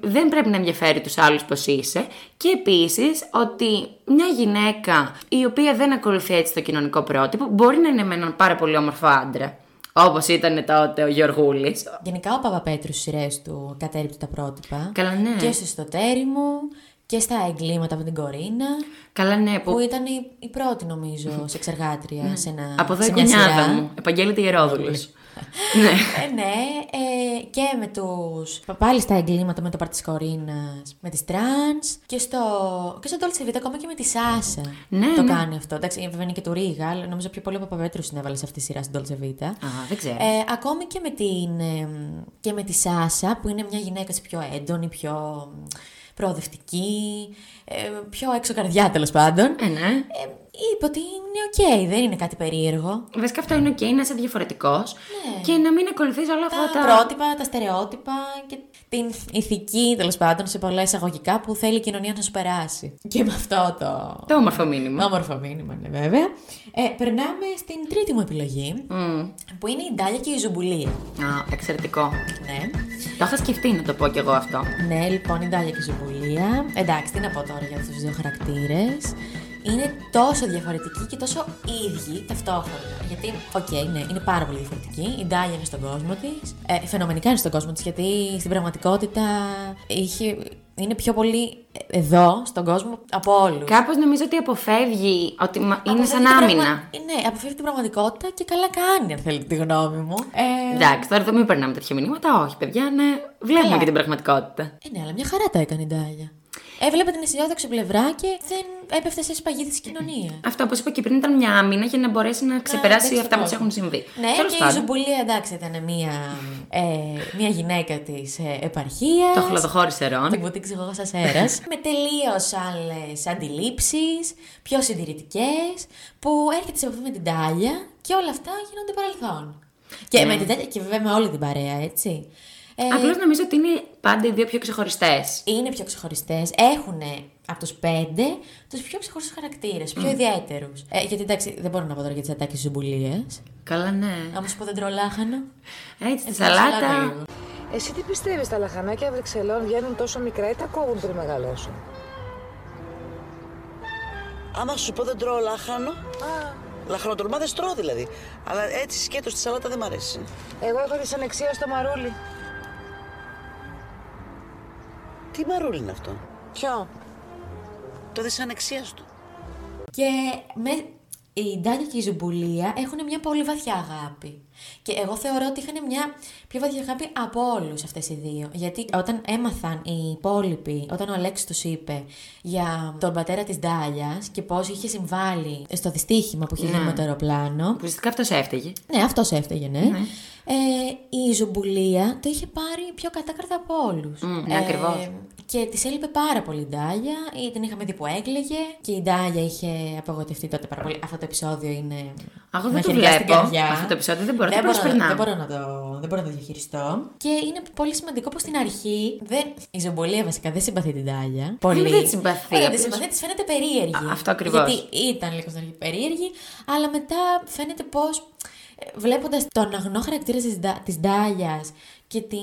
δεν πρέπει να ενδιαφέρει τους άλλους πως είσαι. Και επίσης ότι μια γυναίκα η οποία δεν ακολουθεί έτσι το κοινωνικό πρότυπο μπορεί να είναι με έναν πάρα πολύ όμορφο άντρα, όπως ήταν τότε ο Γεωργούλης. Γενικά ο Παπαπέτρου στις σειρές του κατέριπτε τα πρότυπα. Καλά, ναι. Και στο τέριμο και στα εγκλήματα με την Κορίνα. Καλά, ναι. Που ήταν η πρώτη, νομίζω, σεξεργάτρια ναι. σε ένα. Από εδώ η κουνιάδα μου. Επαγγέλλεται Ιερόδουλος. ναι. Ναι. Και με τους. Πάλι στα εγκλήματα με το πάρτι της Κορίνας, με τις τρανς. Και στο Dolce Vita, ακόμα και με τη Σάσα. Ναι. Το κάνει αυτό. Εντάξει, βέβαια είναι και του Ρίγα, αλλά νομίζω πιο πολύ ο Παπαπέτρου συνέβαλε σε αυτή τη σειρά στην Dolce Vita. Α, δεν ξέρω. Ακόμη και με τη Σάσα, που είναι μια γυναίκα πιο έντονη, πιο προοδευτική, πιο έξω καρδιά τέλος πάντων. Ναι. Είπε ότι είναι οκ, δεν είναι κάτι περίεργο. Βασικά αυτό είναι οκ, να είσαι διαφορετικός ναι. και να μην ακολουθείς όλα αυτά τα πρότυπα, τα στερεότυπα και την ηθική τέλος πάντων σε πολλά εισαγωγικά που θέλει η κοινωνία να σου περάσει. Και με αυτό το όμορφο μήνυμα. Το όμορφο μήνυμα, ναι, βέβαια. Περνάμε στην τρίτη μου επιλογή, που είναι η Ντάλια και η Ζουμπουλή. Α, εξαιρετικό. Ναι. Το είχα σκεφτεί να το πω κι εγώ αυτό. Ναι, λοιπόν, η Ντάλια και η Ζουμπουλή. Εντάξει, τι να πω τώρα για αυτούς τους δύο χαρακτήρες. Είναι τόσο διαφορετικοί και τόσο ίδιοι ταυτόχρονα. Γιατί, ναι, είναι πάρα πολύ διαφορετικοί. Η Ντάλια είναι στον κόσμο της. Φαινομενικά είναι στον κόσμο της, γιατί στην πραγματικότητα είναι πιο πολύ εδώ, στον κόσμο, από όλους. Κάπως νομίζω ότι αποφεύγει, ότι είναι σαν άμυνα. Ναι, αποφεύγει την πραγματικότητα και καλά κάνει, αν θέλετε τη γνώμη μου. Εντάξει, τώρα δεν μην περνάμε τέτοια μηνύματα. Όχι, παιδιά, ναι, βλέπουμε και την πραγματικότητα. Ναι, αλλά μια χαρά τα έκανε η Ντάλια. Έβλεπε την αισιόδοξη πλευρά και δεν έπεφτε σε σπαγή της κοινωνίας. Αυτό, όπως είπα και πριν, ήταν μια άμυνα για να μπορέσει να ξεπεράσει αυτά που της έχουν συμβεί. Ναι, και η Ζουμπουλή, εντάξει, ήταν μια γυναίκα της επαρχίας. Το χλωδοχώρησε Ρόν. Την πουτήξε εγώ σας αέρας. Με τελείως άλλες αντιλήψεις, πιο συντηρητικές, που έρχεται σε επαφή με την Ντάλια και όλα αυτά γίνονται παρελθόν. Και με την Ντάλια και βέβαια με όλη την παρέα, έτσι. Απλώς νομίζω ότι είναι πάντα οι δύο πιο ξεχωριστές. Είναι πιο ξεχωριστές. Έχουν από τους 5 τους πιο ξεχωριστούς χαρακτήρες, πιο ιδιαίτερους. Γιατί εντάξει, δεν μπορώ να πω τώρα για τις ατάκες ζουμπουλίας. Καλά, ναι. Να μου σου πω δεντρολάχανο. Έτσι, τη σαλάτα. Εσύ τι πιστεύεις, τα λαχανάκια Βρυξελών βγαίνουν τόσο μικρά ή τα κόβουν πριν μεγαλώσουν? Άμα σου πω δεν τρώω λάχανο. Λαχανοτολμά δεν τρώω δηλαδή. Αλλά έτσι σκέτος τη σαλάτα δεν μ' αρέσει. Εγώ έχω δυσανεξία στο μαρούλι. Τι μαρούλι είναι αυτό? Ποιο? Το δυσανεξίας του. Και η Ντάλια και η Ζουμπουλία έχουν μια πολύ βαθιά αγάπη. Και εγώ θεωρώ ότι είχαν μια πιο βαθιά αγάπη από όλους αυτές οι δύο. Γιατί όταν έμαθαν οι υπόλοιποι, όταν ο Αλέξης τους είπε για τον πατέρα της Ντάλιας και πώς είχε συμβάλει στο δυστύχημα που είχε γίνει με το αεροπλάνο. Που ουσιαστικά αυτός έφταιγε. Ναι, αυτός έφταιγε, ναι. Η Ζουμπουλία το είχε πάρει πιο κατάκαρδα από όλους. Ναι, ακριβώς. Και της έλειπε πάρα πολύ η Ντάλια, την είχαμε δει που έκλαιγε και η Ντάλια είχε απογοητευτεί τότε πάρα πολύ. Αυτό το επεισόδιο είναι. Εγώ δεν το βλέπω. Αυτό το επεισόδιο δεν μπορώ να το διαχειριστώ. Και είναι πολύ σημαντικό που στην αρχή η Ζουμπουλία βασικά δεν συμπαθεί την Ντάλια. Πολύ. Δεν τη συμπαθεί. Της φαίνεται περίεργη. Αυτό ακριβώς. Γιατί ήταν λίγο στην αρχή περίεργη, αλλά μετά φαίνεται πως. Βλέποντας τον αγνό χαρακτήρα της Ντάλιας και την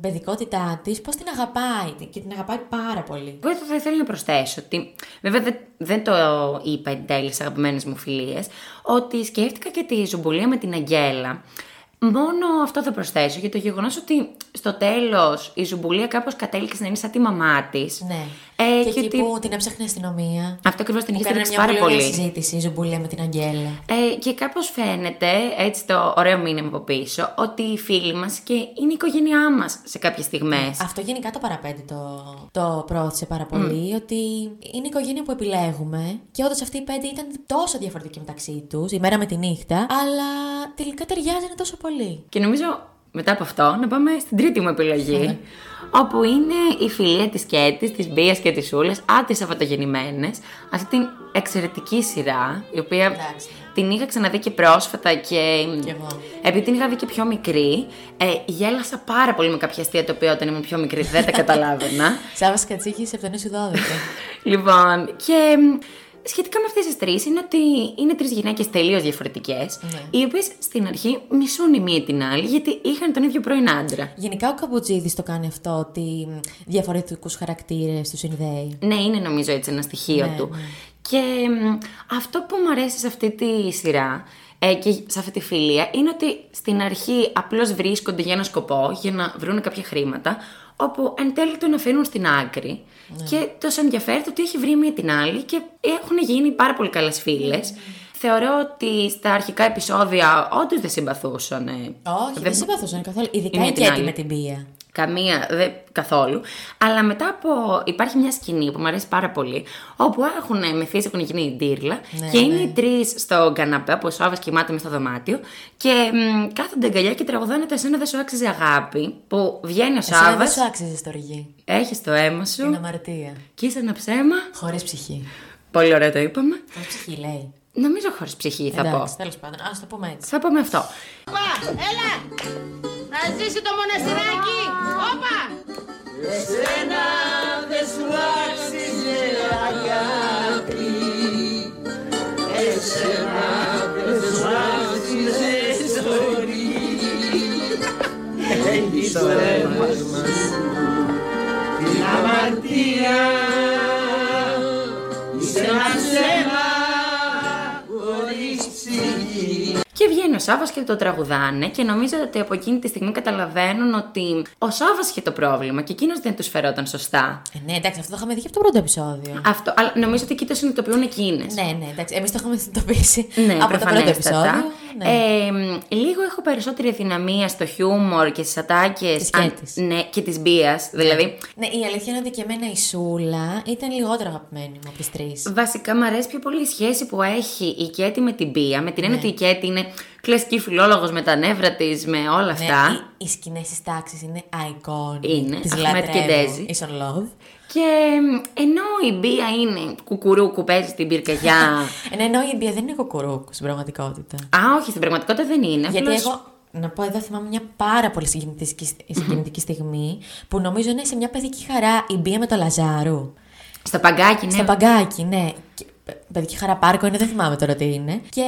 παιδικότητά της, πώς την αγαπάει και την αγαπάει πάρα πολύ. Εγώ θα ήθελα να προσθέσω ότι, βέβαια δεν το είπα εν τέλει στις αγαπημένες μου φιλίες, ότι σκέφτηκα και τη Ζουμπουλία με την Αγγέλα. Μόνο αυτό θα προσθέσω για το γεγονός ότι στο τέλος η Ζουμπουλία κάπως κατέληξε να είναι σαν τη μαμά της. Ναι. Και εκεί που την έψαχνε η αστυνομία. Αυτό ακριβώς την είχε στηρίξει πάρα πολύ. Ήταν μια συζήτηση η Ζουμπουλία με την Αγγέλα. Και κάπως φαίνεται, έτσι το ωραίο μήνυμα από πίσω, ότι οι φίλοι μας και είναι η οικογένειά μας σε κάποιες στιγμές. Αυτό γενικά το παραπέντε το πρόωθησε πάρα πολύ, ότι είναι η οικογένεια που επιλέγουμε. Και όντως αυτοί οι 5 ήταν τόσο διαφορετικοί μεταξύ τους, η μέρα με τη νύχτα, αλλά τελικά ταιριάζανε τόσο πολύ. Και νομίζω μετά από αυτό να πάμε στην τρίτη μου επιλογή, όπου είναι η φιλία της Κέτης, της Μπίας και της Σούλας, άτις αφατογεννημένες, αυτή την εξαιρετική σειρά, η οποία την είχα ξαναδεί και πρόσφατα και επειδή την είχα δει και πιο μικρή, γέλασα πάρα πολύ με κάποια αστεία, το οποίο όταν ήμουν πιο μικρή δεν τα καταλάβαινα. Σάββας Κατσίχης, 7-12. Λοιπόν, και σχετικά με αυτές τις τρεις είναι ότι είναι τρεις γυναίκες τελείως διαφορετικές, ναι. Οι οποίες στην αρχή μισούν η μία την άλλη γιατί είχαν τον ίδιο πρώην άντρα. Γενικά ο Καπουτζίδης το κάνει αυτό, ότι διαφορετικούς χαρακτήρες τους συνδέει. Ναι, είναι νομίζω έτσι ένα στοιχείο, ναι, του. Ναι. Και αυτό που μου αρέσει σε αυτή τη σειρά και σε αυτή τη φιλία είναι ότι στην αρχή απλώς βρίσκονται για ένα σκοπό, για να βρουν κάποια χρήματα, όπου εν τέλει τον αφήνουν στην άκρη, ναι, και τόσο ενδιαφέρει ότι έχει βρει μία την άλλη και έχουν γίνει πάρα πολύ καλές φίλες. Θεωρώ ότι στα αρχικά επεισόδια όντως δεν συμπαθούσαν. Όχι, δεν συμπαθούσαν καθόλου, ειδικά η Κέτη με την Μπία. Καμία, δε, καθόλου. Αλλά μετά από. Υπάρχει μια σκηνή που μου αρέσει πάρα πολύ, όπου έχουν μεθύσει, έχουν γίνει ντύρλα, ναι, και είναι, ναι, οι τρεις στο καναπέ, όπου ο Σόβας κοιμάται μες στο δωμάτιο, και κάθονται αγκαλιά και τραγουδάνε το «Εσένα δεν σου άξιζε αγάπη», που βγαίνει ο Σόβας. «Εσένα δεν σου άξιζε στοργή. Έχεις το αίμα σου. Είναι αμαρτία. Και είσαι ένα ψέμα. Χωρίς ψυχή». Πολύ ωραία το είπαμε. Χωρίς ψυχή, λέει. Νομίζω χωρίς ψυχή θα πω. Τέλος πάντων, ας το πούμε έτσι. Θα πούμε αυτό. Έλα! Να ζήσει το μοναστηράκι! Όπα! Εσένα δεν σου άξιζε αγάπη, εσένα δεν σου άξιζε ζωή, έχεις το αίμα σου την αμαρτία, είσαι ένα ψέμα χωρίς ψυχή. Και βγαίνει ο Σάββας και το τραγουδάνε και νομίζω ότι από εκείνη τη στιγμή καταλαβαίνουν ότι ο Σάββας είχε το πρόβλημα και εκείνος δεν τους φερόταν σωστά. Ναι, εντάξει, αυτό το είχαμε δει και από το πρώτο επεισόδιο. Αυτό, αλλά νομίζω ότι εκεί το συνειδητοποιούν εκείνες. Ναι, ναι, εντάξει, εμείς το είχαμε συνειδητοποιήσει, ναι, από το πρώτο επεισόδιο. Ναι. Λίγο έχω περισσότερη δυναμία στο χιούμορ και στις ατάκες. Ναι, και της Μπίας, δηλαδή. Ναι, η αλήθεια είναι ότι και εμένα η Σούλα ήταν λιγότερο αγαπημένη μου από τις τρεις. Βασικά μου αρέσει πιο πολύ η σχέση που έχει η Κέτη με την Μπία, με την έννοια ότι η Κέτη είναι κλασική φιλόλογος με τα νεύρα της, με όλα αυτά. Ναι, οι σκηνές της τάξης είναι icon. Είναι, αχμετικεντέζι. Is on love. Και ενώ η Μπία είναι κουκουρούκου, παίζει την πυρκαγιά. Ενώ η Μπία δεν είναι κουκουρούκου στην πραγματικότητα. Α, όχι, στην πραγματικότητα δεν είναι. Γιατί απλώς... εγώ, να πω εδώ, θυμάμαι μια πάρα πολύ συγκινητική στιγμή που νομίζω είναι σε μια παιδική χαρά η Μπία με το Λαζάρου. Στα παγκάκι, ναι. Στα παγκάκι, ναι. Και, παιδική χαρά πάρκο είναι, δεν θυμάμαι τώρα τι είναι. Και...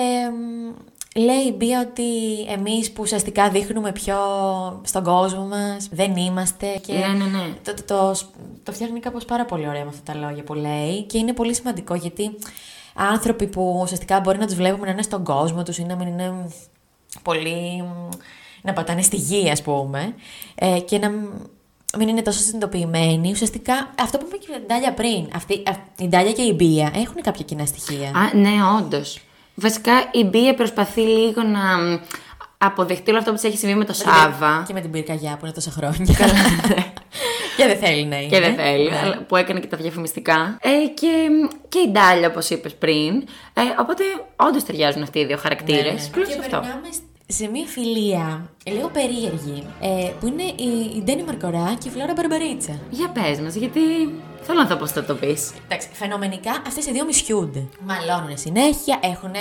λέει η Μπία ότι εμείς που ουσιαστικά δείχνουμε πιο στον κόσμο μας, δεν είμαστε. Και ναι, ναι, ναι. Το φτιάχνει κάπως πάρα πολύ ωραία με αυτά τα λόγια που λέει. Και είναι πολύ σημαντικό γιατί άνθρωποι που ουσιαστικά μπορεί να τους βλέπουμε να είναι στον κόσμο τους ή να μην είναι πολύ. Να πατάνε στη γη, ας πούμε. Και να μην είναι τόσο συνειδητοποιημένοι. Ουσιαστικά αυτό που είπε και η Ντάλια πριν. Η Ντάλια και η Μπία έχουν κάποια κοινά στοιχεία. Α, ναι, όντως. Βασικά η Μπία προσπαθεί λίγο να αποδεχτεί όλο αυτό που της έχει συμβεί με το Σάββα. Και με την πυρκαγιά που είναι τόσα χρόνια. Καλά. Και δεν θέλει να είναι. Και δεν θέλει, ναι. Που έκανε και τα διαφημιστικά. Και η Ντάλια, όπως είπες πριν. Οπότε όντως ταιριάζουν αυτοί οι δύο χαρακτήρες. Ναι, ναι. Και περνάμε σε μια φιλία λίγο περίεργη. Που είναι η Ντένι Μαρκορά και η Φλόρα Μπαρμπαρίτσα. Για πες μας, γιατί... θέλω να δω πώς θα το πεις. Εντάξει, φαινομενικά αυτές οι δύο μισιούνται. Μαλώνουν συνέχεια, έχουν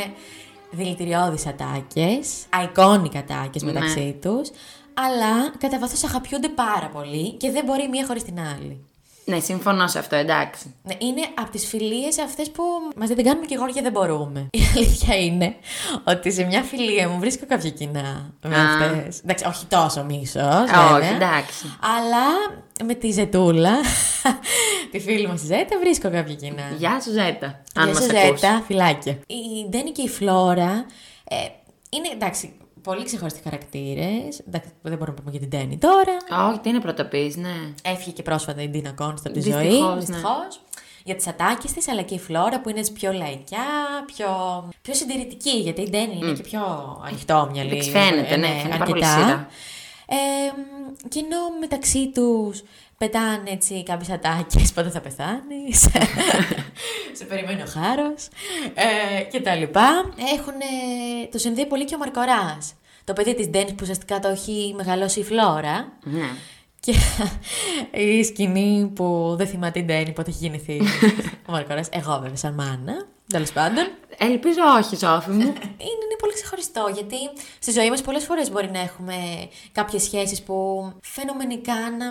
δηλητηριώδεις ατάκες, αϊκόνικα ατάκες μεταξύ τους, αλλά κατά βάθος αγαπιούνται πάρα πολύ και δεν μπορεί η μία χωρίς την άλλη. Ναι, συμφωνώ σε αυτό, εντάξει. Είναι από τις φιλίες αυτές που μας δεν κάνουμε και γόρια δεν μπορούμε. Η αλήθεια είναι ότι σε μια φιλία μου βρίσκω κάποια κοινά με αυτές. Εντάξει, όχι τόσο μίσος. Όχι, εντάξει. Αλλά με τη Ζετούλα, τη φίλη μας Ζέτα, βρίσκω κάποια κοινά. Γεια σου Ζέτα, αν μας ακούς. Ζέτα, φιλάκια. Η Ντένι και η Φλόρα είναι, εντάξει, πολύ ξεχωριστοί χαρακτήρες. Εντάξει, δεν μπορούμε να πούμε για την Ντένι τώρα. Όχι, τι είναι πρωτοπής, ναι. Έφυγε και πρόσφατα η Ντίνα Κόνστα από τη ζωή. Δυστυχώς. Για τις ατάκες της, αλλά και η Φλόρα που είναι πιο λαϊκιά, πιο συντηρητική. Γιατί η Ντένι είναι και πιο ανοιχτόμυαλη. Φαίνεται, ναι, αρκετά. Και ενώ μεταξύ τους πετάνε έτσι κάποιες ατάκες, πότε θα πεθάνεις, σε περιμένει ο χάρος και τα λοιπά. Το συνδέει πολύ και ο Μαρκοράς, το παιδί της Ντένις που ουσιαστικά το έχει μεγαλώσει η Φλόρα. Ναι. Και η σκηνή που δεν θυμάται η Ντένι πότε έχει γεννηθεί ο Μαρκοράς, εγώ βέβαια σαν μάνα. Τέλος πάντων. Ελπίζω όχι, Σόφη μου. Είναι πολύ ξεχωριστό, γιατί στη ζωή μας πολλές φορές μπορεί να έχουμε κάποιες σχέσεις που φαινομενικά να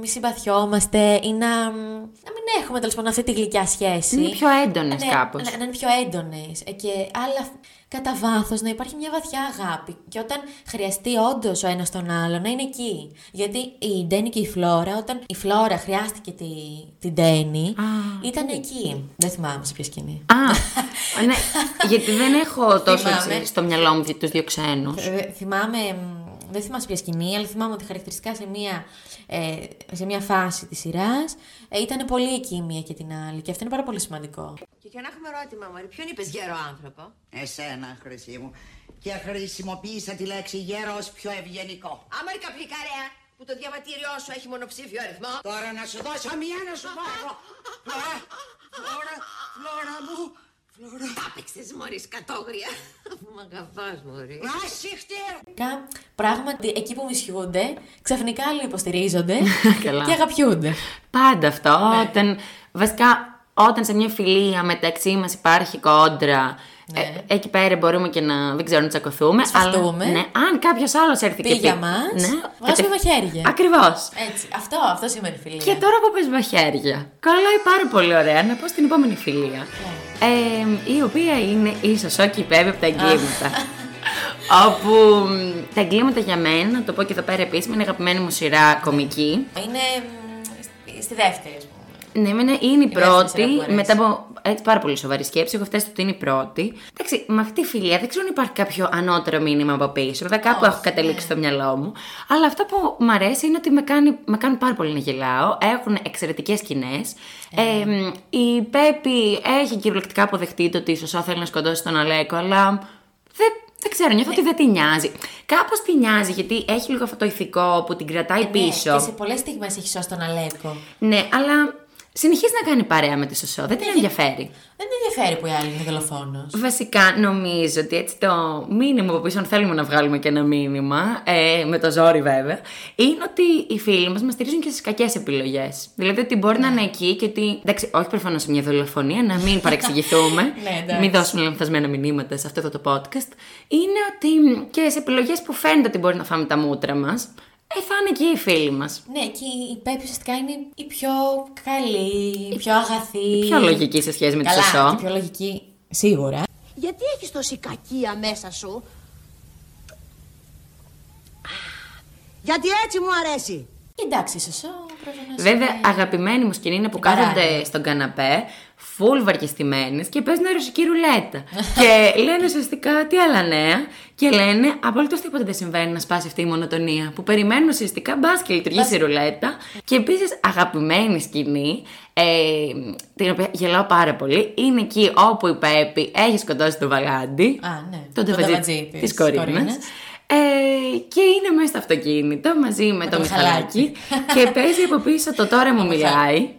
μη συμπαθιόμαστε ή να μην έχουμε τέλος πάντων αυτή τη γλυκιά σχέση. Είναι πιο έντονες κάπως. Να είναι πιο έντονες. Αλλά κατά βάθος να υπάρχει μια βαθιά αγάπη. Και όταν χρειαστεί όντως ο ένας τον άλλο να είναι εκεί. Γιατί η Ντένι και η Φλόρα, όταν η Φλόρα χρειάστηκε την Ντένι, ήταν εκεί. Δεν θυμάμαι σε ποια σκηνή. Ναι, γιατί δεν έχω τόσο στο μυαλό μου τους δύο ξένους. Θυμάμαι, δεν θυμάμαι σε ποια σκηνή, αλλά θυμάμαι ότι χαρακτηριστικά σε μια φάση της σειράς ήταν πολύ εκεί η μία και την άλλη. Και αυτό είναι πάρα πολύ σημαντικό. Και να έχουμε ερώτημα, Μωρή, ποιον είπες γέρο άνθρωπο? Εσένα, Χρυσή μου. Και χρησιμοποίησα τη λέξη γέρο ως πιο ευγενικό. Αμαρικα πλικαρέα, που το διαβατήριό σου έχει μονοψήφιο αριθμό. Τώρα να σου δώσω μία να σου πάρω. Φλόρα μου. Άπαιξες, Μωρή, σκατόγρια. Μ' αγαπάς, Μωρή. Πράγματι, εκεί που μισιούνται, ξαφνικά άλλοι υποστηρίζονται και αγαπιούνται. Πάντα αυτό. Όταν σε μια φιλία μεταξύ μας υπάρχει κόντρα, εκεί πέρα μπορούμε και να μην ξέρω να τσακωθούμε. Σφαχτούμε. Ναι, αν κάποιος άλλος έρθει και πει για μας, βγάζουμε μαχαίρια. Ακριβώς. Έτσι. Αυτό σημαίνει φιλία. Και τώρα που πες μαχαίρια, κολλάει πάρα πολύ ωραία να πω στην επόμενη φιλία. Η οποία είναι η Σωσό και η Πέπη από τα εγκλήματα. Όπου τα εγκλήματα για μένα, να το πω και εδώ πέρα επίσημα, είναι αγαπημένη μου σειρά κωμική. Είναι στη δεύτερη. Ναι, είναι η πρώτη. Μετά από πάρα πολύ σοβαρή σκέψη, έχω φτάσει ότι είναι η πρώτη. Εντάξει, με αυτή τη φιλία δεν ξέρω αν υπάρχει κάποιο ανώτερο μήνυμα από πίσω. Βέβαια, κάπου έχω καταλήξει στο μυαλό μου. Αλλά αυτό που μου αρέσει είναι ότι με κάνουν πάρα πολύ να γελάω. Έχουν εξαιρετικές σκηνές. Η Πέπη έχει κυριολεκτικά αποδεχτεί το ότι η Σωσό θέλει να σκοτώσει τον Αλέκο, αλλά δεν ξέρω, νιώθω ότι δεν την νοιάζει. Κάπως την νοιάζει, γιατί έχει λίγο αυτό το ηθικό που την κρατάει πίσω. Και σε πολλές στιγμές έχει σώσει τον Αλέκο. Ναι, αλλά. Συνεχίζει να κάνει παρέα με τη Σωσό, δεν την ενδιαφέρει. Δεν την ενδιαφέρει που η άλλη είναι δολοφόνος. Βασικά, νομίζω ότι έτσι το μήνυμα που πίσω θέλουμε να βγάλουμε και ένα μήνυμα, με το ζόρι βέβαια, είναι ότι οι φίλοι μας στηρίζουν και στις κακές επιλογές. Δηλαδή ότι μπορεί να είναι εκεί και ότι. Εντάξει, όχι προφανώς σε μια δολοφονία, να μην παρεξηγηθούμε, μην δώσουμε λανθασμένα μηνύματα σε αυτό το podcast. Είναι ότι και σε επιλογές που φαίνεται ότι μπορεί να φάμε τα μούτρα μας. Θα είναι και οι φίλοι μας. Ναι, και η Πέπη ουσιαστικά είναι η πιο καλή, η πιο αγαθή. Η πιο λογική σε σχέση με τη Σωσό. Καλά, η πιο λογική, σίγουρα. Γιατί έχεις τόση κακία μέσα σου? Γιατί έτσι μου αρέσει. Εντάξει, Σωσό. Βέβαια, αγαπημένη μου σκηνή είναι που κάθονται στον καναπέ, φουλ βαρκεστημένες και παίζουν ρωσική ρουλέτα. Και λένε ουσιαστικά τι άλλα νέα. Και λένε απολύτως τίποτα δεν συμβαίνει να σπάσει αυτή η μονοτονία. Που περιμένουν ουσιαστικά μπας και λειτουργήσει η ρουλέτα. Και επίσης, αγαπημένη σκηνή, την οποία γελάω πάρα πολύ, είναι εκεί όπου η Πέπη έχει σκοτώσει τον Βαγάντη. Τον τεβατζή της Κορίνας. Και είναι μέσα στο αυτοκίνητο μαζί με το Μιχαλάκι και παίζει από πίσω το «Τώρα μου μιλάει».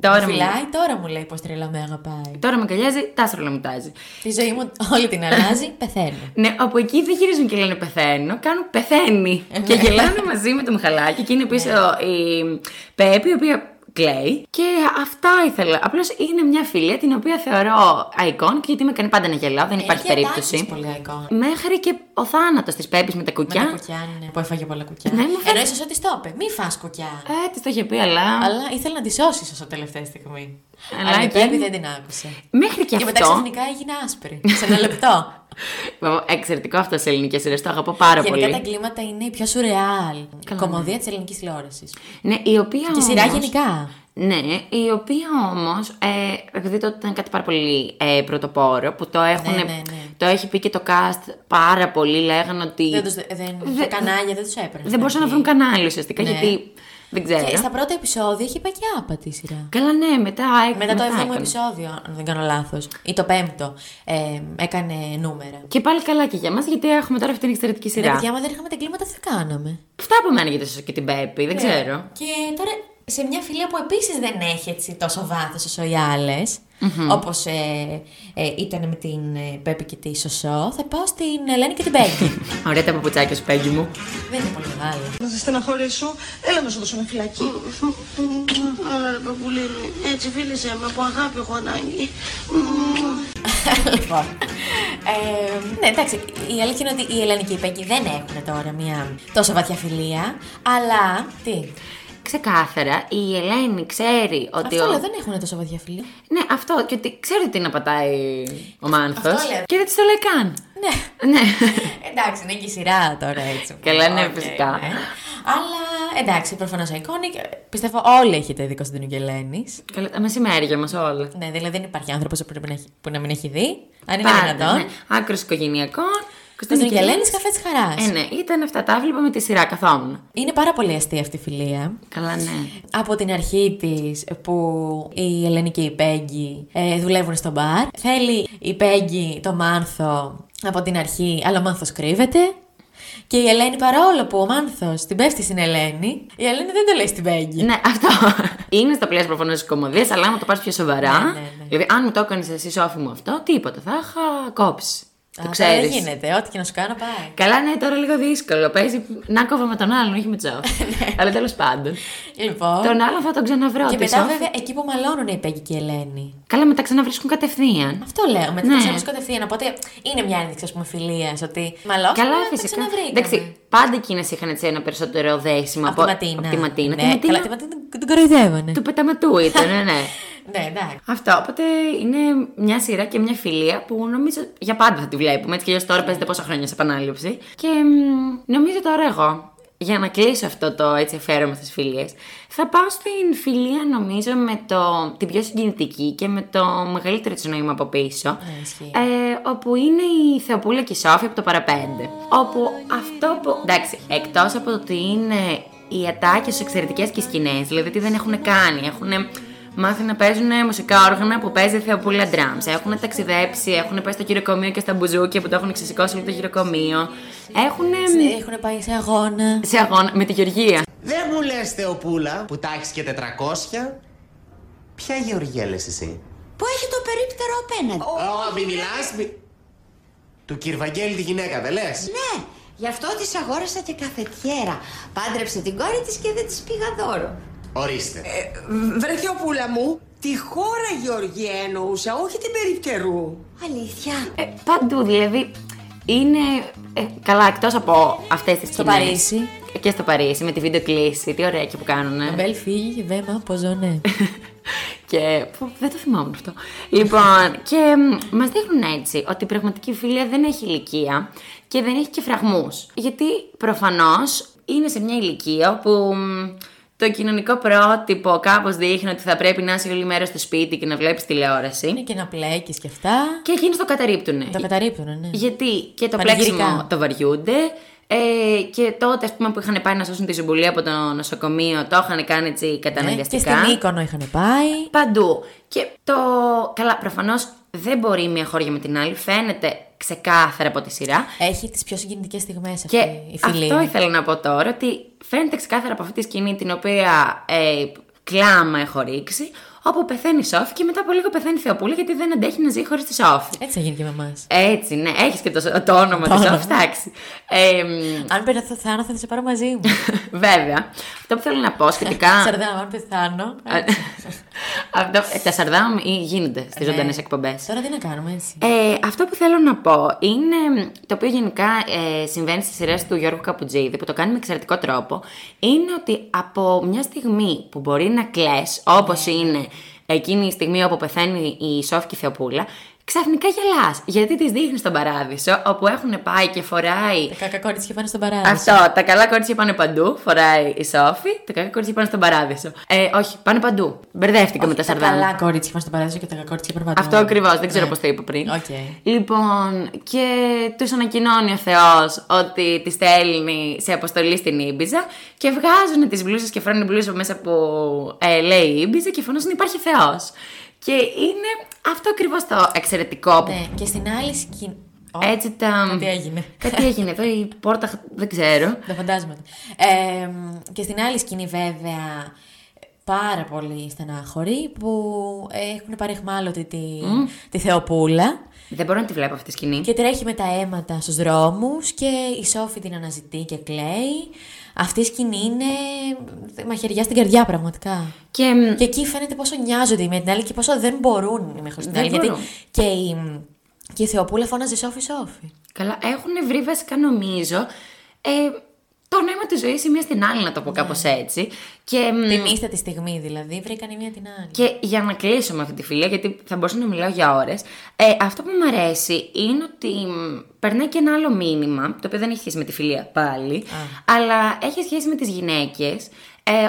Τώρα μου μιλάει, τώρα μου λέει πως τρελά με αγαπάει. Τώρα με αγκαλιάζει, τα στρελά μου τάζει. Τη ζωή μου όλη την αλλάζει, πεθαίνει. Ναι, όπου εκεί δεν γυρίζουν και λένε πεθαίνω, κάνουν πεθαίνει. Και γελάνε μαζί με το Μιχαλάκι και είναι πίσω η Πέπη, η οποία κλαίει. Και αυτά ήθελα. Απλώς είναι μια φιλία την οποία θεωρώ icon και γιατί με κάνει πάντα να γελάω, δεν υπάρχει περίπτωση. Πολύ icon. Μέχρι και ο θάνατος της Πέπης με τα κουκιά. Με τα κουκιά, ναι. Που έφαγε πολλά κουκιά. Ναι, ενώ η Σωσό της το είπε. Μη φας κουκιά. Της το είχε πει, αλλά ήθελε να τη σώσει η Σωσό τελευταία στιγμή. Αλλά η Πέπη δεν την άκουσε. Μέχρι και αυτό. Και μετά ξαφνικά έγινε άσπρη. Σε ένα λεπτό. Εξαιρετικό αυτό σε ελληνικές σειρές, το αγαπώ πάρα πολύ. Γενικά τα εγκλήματα είναι η πιο σουρεάλ κομμωδία της ελληνικής τηλεόρασης. Ναι, η οποία. Και σειρά γενικά. Ναι, η οποία όμως, επειδή τότε ήταν κάτι πάρα πολύ πρωτοπόρο, που το έχει πει και το cast πάρα πολύ, λέγανε ότι. Τα κανάλια δεν τους έπαιρναν. Δεν μπορούσαν να βρουν κανάλι ουσιαστικά, γιατί. Δεν ξέρω. Και στα πρώτα επεισόδια είχε πάει και άπατη η σειρά. Καλά, ναι, μετά το 7ο επεισόδιο, αν δεν κάνω λάθος, ή το 5ο, έκανε νούμερα. Και πάλι καλά και για μας, γιατί έχουμε τώρα αυτή την εξαιρετική σειρά. Ναι, παιδιά, άμα δεν είχαμε τα εγκλήματα, τι θα κάναμε. Αυτά από μένα γιατί Σωσό και την Πέπη, δεν ξέρω. Και τώρα σε μια φιλία που επίσης δεν έχει έτσι τόσο βάθος όσο οι άλλες. Mm-hmm. Όπως ήταν με την Πέπη και τη Σωσό, θα πάω στην Ελένη και την Πέγκη. Ωραία τα παπουτσάκια σου, Πέγκη μου. Δεν είναι πολύ μεγάλα. Να σε στεναχωρήσω, έλα να σου δώσω ένα φυλάκι. Ωραία ρε παππούλη μου, έτσι φίλησέ με, από αγάπη έχω ανάγκη. Λοιπόν, ναι, εντάξει, η αλήθεια είναι ότι η Ελένη και η Πέγκη δεν έχουν τώρα μια τόσο βαθιά φιλία, αλλά τι... Ξεκάθαρα, η Ελένη ξέρει ότι. Αυτό λέω, δεν έχουν τόσο βαθιά φιλία. Ναι, αυτό. Και ότι ξέρει τι να πατάει ο μάνθος. Και δεν τη το λέει καν. Ναι. Εντάξει, είναι και η σειρά τώρα έτσι. Καλά, ναι, φυσικά. Ναι. Αλλά εντάξει, προφανώς iconic. Πιστεύω όλοι έχετε δει Κωνσταντίνου και Ελένης. Μεσημέρια μας όλα. Ναι, δηλαδή δεν υπάρχει άνθρωπος που να μην έχει δει. Αν είναι δυνατόν. Ναι. Άκρος οικογενειακών. Κωνσταντίνου και Ελένης, καφέ της χαράς. Ναι, ήταν αυτά τα άβληπα με τη σειρά, καθόμουν. Είναι πάρα πολύ αστεία αυτή η φιλία. Καλά, ναι. Από την αρχή της που η Ελένη και η Πέγκη δουλεύουν στο μπαρ. Θέλει η Πέγκη το μάνθο από την αρχή, αλλά ο μάνθος κρύβεται. Και η Ελένη, παρόλο που ο μάνθος την πέφτει στην Ελένη, η Ελένη δεν το λέει στην Πέγκη. Ναι, αυτό. Είναι στα πλαίσια προφανώς της κωμωδίας, αλλά άμα το πάρεις πιο σοβαρά. Ναι. Δηλαδή, αν μου το έκανες εσύ, Σόφη μου, αυτό, τίποτα, θα είχα κόψει. Δεν γίνεται, ό,τι και να σου κάνω πάει. Καλά, ναι, τώρα λίγο δύσκολο. Παίζει να κόβω με τον άλλον, όχι με Τζόφ. Αλλά τέλος πάντων. Λοιπόν. Τον άλλον θα τον ξαναβρω. Και μετά, βέβαια, εκεί που μαλώνουν η Πέγκη και η Ελένη. Καλά, μετά ξαναβρίσκουν κατευθείαν. Αυτό λέω. Μετά ξαναβρίσκουν κατευθείαν. Οπότε είναι μια ένδειξη, ας πούμε, φιλίας. Ότι μαλώνουν. Καλά, φυσικά. Εντάξει, πάντα εκείνες είχαν έτσι ένα περισσότερο δέσιμο από τη Ματίνα. Καλά, τη Ματίνα την κοροϊδεύανε. Του πεταματού ήταν, ναι. Ναι, εντάξει. Αυτό. Οπότε είναι μια σειρά και μια φιλία που νομίζω για πάντα θα τη βλέπουμε. Έτσι κι αλλιώς τώρα παίζεται πόσα χρόνια σε επανάληψη. Και νομίζω τώρα εγώ, για να κλείσω αυτό το έτσι αφιέρωμα στις φιλίες, θα πάω στην φιλία νομίζω με την πιο συγκινητική και με το μεγαλύτερο της νόημα από πίσω. Όπου είναι η Θεοπούλα και η Σόφη από το παραπέντε. Όπου αυτό που. Εντάξει, εκτός από το ότι είναι οι ατάκες εξαιρετικές και οι σκηνές, δηλαδή τι δεν έχουν κάνει, έχουν. Μάθει να παίζουν μουσικά όργανα που παίζει Θεοπούλα drums. Έχουν ταξιδέψει, έχουν πάει στο γυροκομείο και στα μπουζούκια που το έχουν ξεσηκώσει όλο το γυροκομείο. Έχουν πάει σε αγώνα. Σε αγώνα, με τη Γεωργία. Δεν μου λες, Θεοπούλα, που τα έχεις και 400. Ποια Γεωργία λες εσύ? Που έχει το περίπτερο απέναντι. Μη μιλάς, του Κυρβαγγέλη τη γυναίκα, δεν λες? Ναι, γι' αυτό της αγόρασα και καφετιέρα. Πάντρεψε την κόρη της και δεν της πήγα δώρο. Ορίστε. Βρε Θεοπούλα μου, τη χώρα Γεωργία εννοούσα, όχι την περιπτερού. Αλήθεια. Παντού, δηλαδή είναι καλά, εκτός από αυτές τις σκηνές. Στο Παρίσι. Και στο Παρίσι, με τη βίντεο κλίση, τι ωραία εκεί που κάνουνε. Μπέλ φύγει, δε μα ποζώνε. Και δεν το θυμάμαι αυτό. Λοιπόν, και μας δείχνουν έτσι ότι η πραγματική φιλία δεν έχει ηλικία και δεν έχει και φραγμούς. Γιατί προφανώς είναι σε μια ηλικία που. Το κοινωνικό πρότυπο κάπως δείχνει ότι θα πρέπει να είσαι όλη μέρα στο σπίτι και να βλέπεις τηλεόραση. Είναι και να πλέκεις και αυτά. Και εκείνους το καταρρίπτουνε. Το καταρρίπτουνε, ναι. Γιατί και το πλέξιμο το βαριούνται. Και τότε, ας πούμε, που είχαν πάει να σώσουν τη Ζουμπουλή από το νοσοκομείο, το είχαν κάνει έτσι καταναγκαστικά. Και στην Μύκονο είχαν πάει. Παντού. Και το. Καλά, προφανώς δεν μπορεί μία χώρια με την άλλη. Φαίνεται ξεκάθαρα από τη σειρά. Έχει τις πιο συγκινητικές στιγμές αυτή η φιλία. Αυτό ήθελα να πω τώρα, ότι φαίνεται ξεκάθαρα από αυτή τη σκηνή την οποία κλάμα έχω ρίξει, όπου πεθαίνει η Σόφη και μετά από λίγο πεθαίνει η Θεοπούλα, γιατί δεν αντέχει να ζει χωρίς τη Σόφη. Έτσι θα γίνει και με εμάς. Έτσι, ναι. Έχεις και το όνομα της Σόφης, εντάξει. Αν πεθάνω, θα σε πάρω μαζί μου. Βέβαια. Αυτό που θέλω να πω σχετικά. Σαρδάμ, αν πεθάνω. Τα σαρδάμ γίνονται στις ζωντανές εκπομπές. Τώρα τι να κάνουμε έτσι. Αυτό που θέλω να πω είναι. Το οποίο γενικά συμβαίνει στις σειρές του Γιώργου Καπουτζίδη, που το κάνει με εξαιρετικό τρόπο, είναι ότι από μια στιγμή που μπορεί να κλαις, όπως είναι εκείνη η στιγμή όπου πεθαίνει η Σόφη και η Θεοπούλα, ξαφνικά γελάς. Γιατί τις δείχνεις στον παράδεισο, όπου έχουν πάει και φοράει. Τα κακά κορίτσια πάνε στον παράδεισο. Αυτό. Τα καλά κορίτσια πάνε παντού. Φοράει η Σόφη. Τα κακά κορίτσια πάνε στον παράδεισο. Όχι, πάνε παντού. Μπερδεύτηκα με τα σαρδάμ. Τα καλά κορίτσια πάνε στον παράδεισο και τα κακά κορίτσια πάνε παντού. Αυτό ακριβώς. Δεν ξέρω πώς το είπα πριν. Okay. Λοιπόν, και τους ανακοινώνει ο Θεός ότι τη στέλνει σε αποστολή στην Ήμπιζα και βγάζουν τις μπλούσες και φρώνουν μπλούσες μέσα που λέει η Ήμπιζα και φωνάζουν υπάρχει Θεός. Και είναι αυτό ακριβώς το εξαιρετικό που. Ναι, και στην άλλη σκηνή. Έτσι τα. Κάτι έγινε. Κάτι έγινε. Εδώ η πόρτα. Δεν ξέρω. Δεν φαντάζομαι. Και στην άλλη σκηνή, βέβαια, πάρα πολύ στενάχωροι που έχουν πάρει αιχμάλωτη τη Θεοπούλα. Δεν μπορώ να τη βλέπω αυτή τη σκηνή. Και τρέχει με τα αίματα στους δρόμους και η Σόφη την αναζητεί και κλαίει. Αυτή η σκηνή είναι μαχαιριά στην καρδιά πραγματικά. Και εκεί φαίνεται πόσο νοιάζονται οι μία την άλλη και πόσο δεν μπορούν οι μία χωρίς την άλλη. Γιατί και η Θεοπούλα φώναζε Σόφη. Καλά, έχουν βρει βασικά νομίζω το νόημα της ζωής η μία στην άλλη, να το πω κάπως έτσι. Την ίστατη στιγμή δηλαδή, βρήκαν η μία την άλλη. Και για να κλείσω με αυτή τη φιλία, γιατί θα μπορούσα να μιλάω για ώρες, αυτό που μου αρέσει είναι ότι περνάει και ένα άλλο μήνυμα, το οποίο δεν έχει σχέση με τη φιλία πάλι, αλλά έχει σχέση με τις γυναίκες,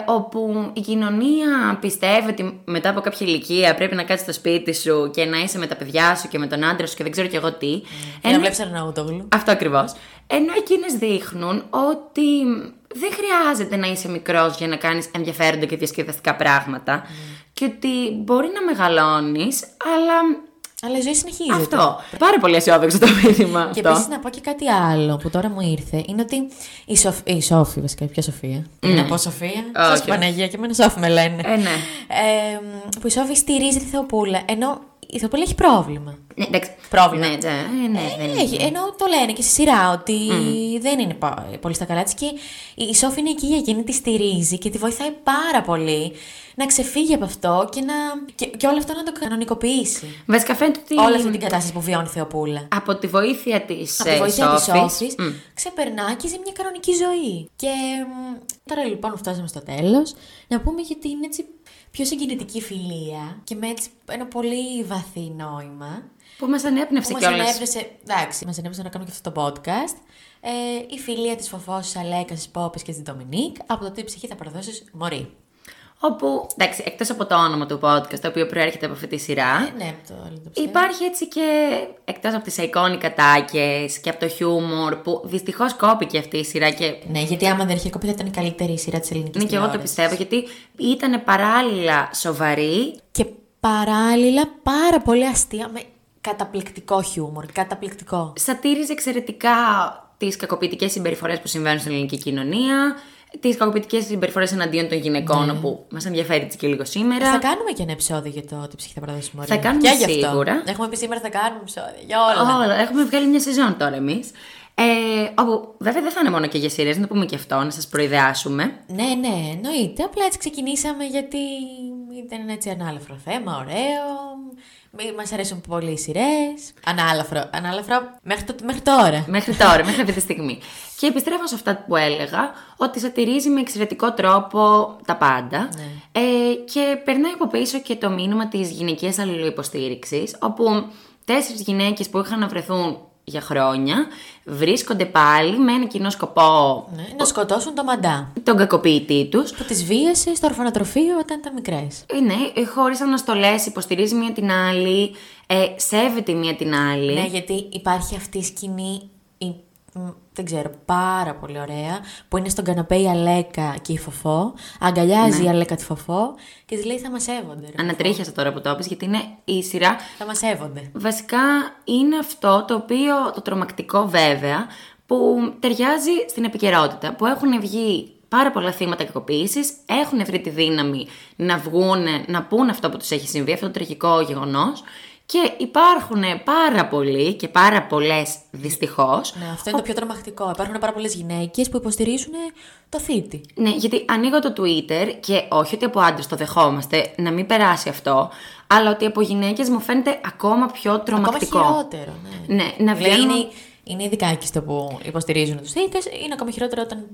όπου η κοινωνία πιστεύει ότι μετά από κάποια ηλικία πρέπει να κάτσεις στο σπίτι σου και να είσαι με τα παιδιά σου και με τον άντρα σου και δεν ξέρω κι εγώ τι. Να βλέπεις Αρναούτογλου. Αυτό ακριβώς. Ενώ εκείνες δείχνουν ότι δεν χρειάζεται να είσαι μικρός για να κάνεις ενδιαφέροντα και διασκεδαστικά πράγματα και ότι μπορεί να μεγαλώνεις, αλλά η ζωή συνεχίζεται. Αυτό. Πάρα πολύ αισιόδοξο το μήνυμα αυτό. Και επίσης να πω και κάτι άλλο που τώρα μου ήρθε. Είναι ότι η Σόφη, βασικά, ποια Σοφία. Να πω Σοφία. Όχι, Παναγία, και εμένα Σόφη με λένε. Ναι. Που η Σόφη στηρίζει τη Θεοπούλα. Ενώ η Θεοπούλα έχει πρόβλημα. Ναι, εντάξει. Πρόβλημα. Ναι, έχει. Ενώ το λένε και στη σειρά ότι δεν είναι πολύ στα καλά της. Και η Σόφη είναι εκεί για εκείνη, τη στηρίζει και τη βοηθάει πάρα πολύ να ξεφύγει από αυτό και όλο αυτό να το κανονικοποιήσει. Βασικά φαίνεται ότι όλη αυτή την κατάσταση που βιώνει η Θεοπούλα. Από τη βοήθεια της Σόφης ξεπερνά και ζει μια κανονική ζωή. Και τώρα λοιπόν φτάσαμε στο τέλος. Να πούμε γιατί είναι έτσι πιο συγκινητική φιλία και με έτσι ένα πολύ βαθύ νόημα. Που μας ανέπνευσε κιόλας. Μας ανέπνευσε να κάνουμε και αυτό το podcast. Η φιλία της Φοφό, της Αλέκα, της Πόπης και της Ντομινίκ. Από το τι ψυχή θα παραδώσεις μωρή. Όπου, εντάξει, εκτός από το όνομα του podcast, το οποίο προέρχεται από αυτή τη σειρά, υπάρχει έτσι και εκτός από τις εικόνες κατάκες και από το χιούμορ, που δυστυχώς κόπηκε αυτή η σειρά. Ναι, γιατί άμα δεν είχε κόπη θα ήταν η καλύτερη σειρά της ελληνικής τηλεόρασης. Ναι, και εγώ το πιστεύω, γιατί ήταν παράλληλα σοβαρή και παράλληλα πάρα πολύ αστεία, με καταπληκτικό χιούμορ, καταπληκτικό. Σατήριζε εξαιρετικά τις κακοποιητικές συμπεριφορές που συμβαίνουν στην ελληνική κοινωνία. Τις κακοποιητικές συμπεριφορές εναντίον των γυναικών, που μας ενδιαφέρει και λίγο σήμερα. Θα κάνουμε και ένα επεισόδιο για το ότι ψυχή θα παραδώσει μωρή. Θα κάνουμε και σίγουρα. Αυτό. Έχουμε πει σήμερα θα κάνουμε επεισόδιο για όλα. Έχουμε βγάλει μια σεζόν τώρα εμείς. Όπου βέβαια δεν θα είναι μόνο και για σειρές, να το πούμε και αυτό, να σας προειδεάσουμε. Ναι, εννοείται. Απλά έτσι ξεκινήσαμε γιατί ήταν έτσι ένα ανάλαφρο θέμα, ωραίο. Μας αρέσουν πολύ οι σειρές. Ανάλαφρο μέχρι τώρα. Μέχρι αυτή τη στιγμή. Και επιστρέφω σε αυτά που έλεγα, ότι σατηρίζει με εξαιρετικό τρόπο τα πάντα. Ναι. Και περνάει από πίσω και το μήνυμα της γυναικείας αλληλοϊποστήριξης, όπου 4 γυναίκες που είχαν να βρεθούν για χρόνια βρίσκονται πάλι με ένα κοινό σκοπό. Ναι, να σκοτώσουν τον μαντά. Τον κακοποιητή τους. Που τις βίασε στο ορφανοτροφείο όταν ήταν μικρές. Ναι, χωρίς αναστολές, υποστηρίζει μία την άλλη, σέβεται μία την άλλη. Ναι, γιατί υπάρχει αυτή η σκηνή, δεν ξέρω, πάρα πολύ ωραία, που είναι στον καναπέ η Αλέκα και η Φοφό. Αγκαλιάζει η Αλέκα τη Φοφό και της λέει θα μας σέβονται. Ανατρίχιασα τώρα που το είπες, γιατί είναι η σειρά. Θα μας σέβονται. Βασικά είναι αυτό το οποίο, το τρομακτικό βέβαια, που ταιριάζει στην επικαιρότητα. Που έχουν βγει πάρα πολλά θύματα κακοποίησης, έχουν βρει τη δύναμη να βγουν, να πούν αυτό που τους έχει συμβεί, αυτό το τραγικό γεγονός. Και υπάρχουν πάρα πολλοί και πάρα πολλές δυστυχώς. Ναι, αυτό είναι το πιο τρομακτικό. Υπάρχουν πάρα πολλές γυναίκες που υποστηρίζουν το θήτη. Ναι, γιατί ανοίγω το Twitter και όχι ότι από άντρες το δεχόμαστε, να μην περάσει αυτό, αλλά ότι από γυναίκες μου φαίνεται ακόμα πιο τρομακτικό. Ακόμα χειρότερο, ναι, να βγαίνουν. Είναι ειδικά εκεί που υποστηρίζουν τους θήτες, είναι ακόμα χειρότερο όταν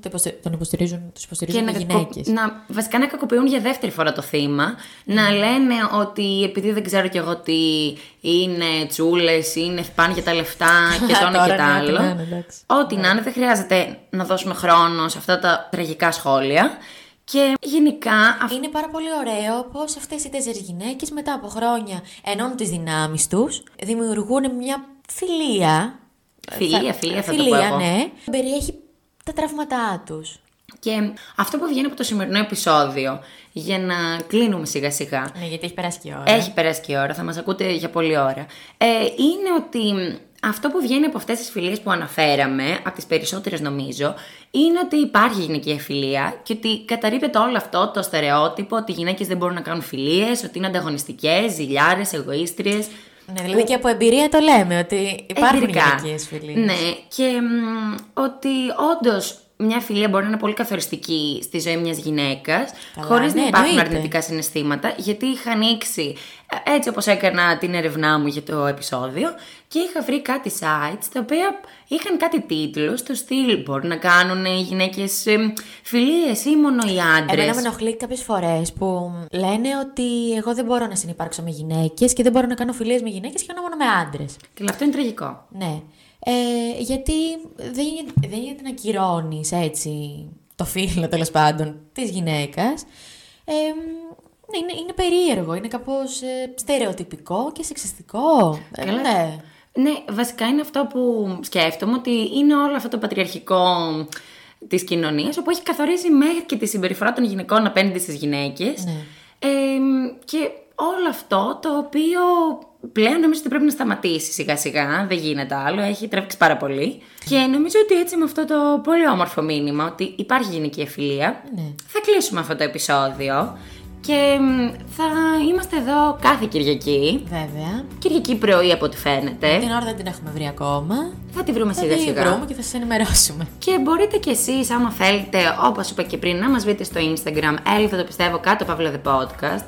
τον υποστηρίζουν οι γυναίκες. Βασικά να κακοποιούν για δεύτερη φορά το θύμα, να λένε ότι επειδή δεν ξέρω κι εγώ τι είναι τσούλες, είναι πάνε για τα λεφτά και τόνο και τ' άλλο. Ό,τι να είναι, δεν χρειάζεται να δώσουμε χρόνο σε αυτά τα τραγικά σχόλια. Και γενικά είναι πάρα πολύ ωραίο πως αυτές οι 4 γυναίκες μετά από χρόνια ενώνουν τις δυνάμεις τους, δημιουργούν μια φιλία. Φιλία, ναι. Περιέχει τα τραύματά τους. Και αυτό που βγαίνει από το σημερινό επεισόδιο, για να κλείνουμε σιγά σιγά. Ναι, γιατί έχει περάσει και η ώρα. Θα μας ακούτε για πολλή ώρα. Είναι ότι αυτό που βγαίνει από αυτές τις φιλίες που αναφέραμε, από τις περισσότερες νομίζω, είναι ότι υπάρχει γυναικεία φιλία και ότι καταρρίπτεται όλο αυτό το στερεότυπο ότι οι γυναίκες δεν μπορούν να κάνουν φιλίες, ότι είναι ανταγωνιστικές, ζηλιάρες, εγωίστριες. Ναι, δηλαδή και από εμπειρία το λέμε, ότι υπάρχουν γυναικείες φιλίες. Ναι, και ότι όντως μια φιλία μπορεί να είναι πολύ καθοριστική στη ζωή μιας γυναίκας, χωρίς να υπάρχουν αρνητικά συναισθήματα, γιατί είχα ανοίξει, έτσι όπως έκανα την ερευνά μου για το επεισόδιο, και είχα βρει κάτι sites τα οποία είχαν κάτι τίτλους του στυλ μπορεί να κάνουν οι γυναίκες φιλίες ή μόνο οι άντρες. Εμένα με ενοχλεί κάποιες φορές που λένε ότι εγώ δεν μπορώ να συνυπάρξω με γυναίκες και δεν μπορώ να κάνω φιλίες με γυναίκες και κάνω μόνο με άντρες. Και αυτό είναι τραγικό. Ναι. Γιατί δεν γίνεται να κυρώνεις έτσι το φύλλο τέλος πάντων της γυναίκας. Είναι περίεργο, είναι κάπως στερεοτυπικό και σεξιστικό. Ναι. Ναι, βασικά είναι αυτό που σκέφτομαι, ότι είναι όλο αυτό το πατριαρχικό της κοινωνίας, όπου έχει καθορίσει μέχρι και τη συμπεριφορά των γυναικών απέναντι στις γυναίκες. Ναι. Και όλο αυτό το οποίο πλέον νομίζω ότι πρέπει να σταματήσει σιγά σιγά, δεν γίνεται άλλο, έχει τραβήξει πάρα πολύ. Και νομίζω ότι έτσι με αυτό το πολύ όμορφο μήνυμα ότι υπάρχει γυναικεία φιλία, θα κλείσουμε αυτό το επεισόδιο. Και θα είμαστε εδώ κάθε Κυριακή. Βέβαια. Κυριακή πρωί από ό,τι φαίνεται. Την ώρα δεν την έχουμε βρει ακόμα. Θα τη βρούμε σιγά σιγά. Θα τη βρούμε και θα σας ενημερώσουμε. Και μπορείτε κι εσείς, άμα θέλετε, όπως είπα και πριν, να μας βρείτε στο Instagram, Έλλη θα το πιστεύω, _ The Podcast.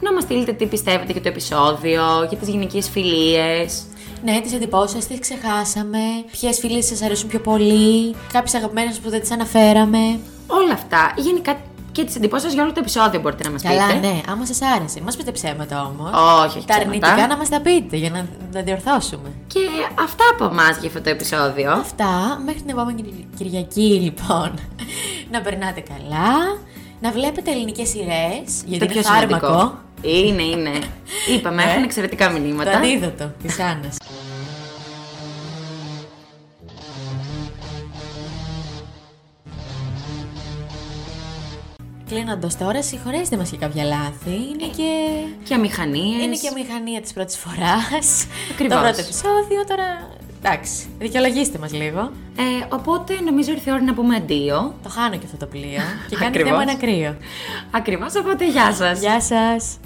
Να μας στείλετε τι πιστεύετε για το επεισόδιο, για τις γυναικείες φιλίες. Ναι, τις εντυπώσεις σας τις ξεχάσαμε. Ποιες φιλίες σας αρέσουν πιο πολύ. Κάποιες αγαπημένες που δεν τις αναφέραμε. Όλα αυτά. Γενικά. Και τις εντυπώσεις σας για όλο το επεισόδιο μπορείτε να μας πείτε. Ναι, άμα σας άρεσε. Μας πείτε ψέματα όμως. Όχι. Τα αρνητικά να μας τα πείτε για να διορθώσουμε. Και αυτά από εμάς για αυτό το επεισόδιο. Αυτά. Μέχρι την επόμενη Κυριακή, λοιπόν. Να περνάτε καλά. Να βλέπετε ελληνικές σειρές. Γιατί είναι φάρμακο. Είναι. Είπαμε, έχουν εξαιρετικά μηνύματα. Το αντίδοτο της Άννας. Κλείνοντας τώρα, συγχωρέστε μας για κάποια λάθη. Είναι και αμηχανίες. Είναι και αμηχανία της πρώτης φοράς. Ακριβώς. Το πρώτο επεισόδιο, τώρα. Εντάξει, δικαιολογήστε μας λίγο. Οπότε νομίζω ήρθε η ώρα να πούμε αντίο. Το χάνω και αυτό το πλοίο. Και κάνει θέμα ένα κρύο. Ακριβώς, οπότε γεια σας. Γεια σας.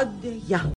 Άντε, γεια!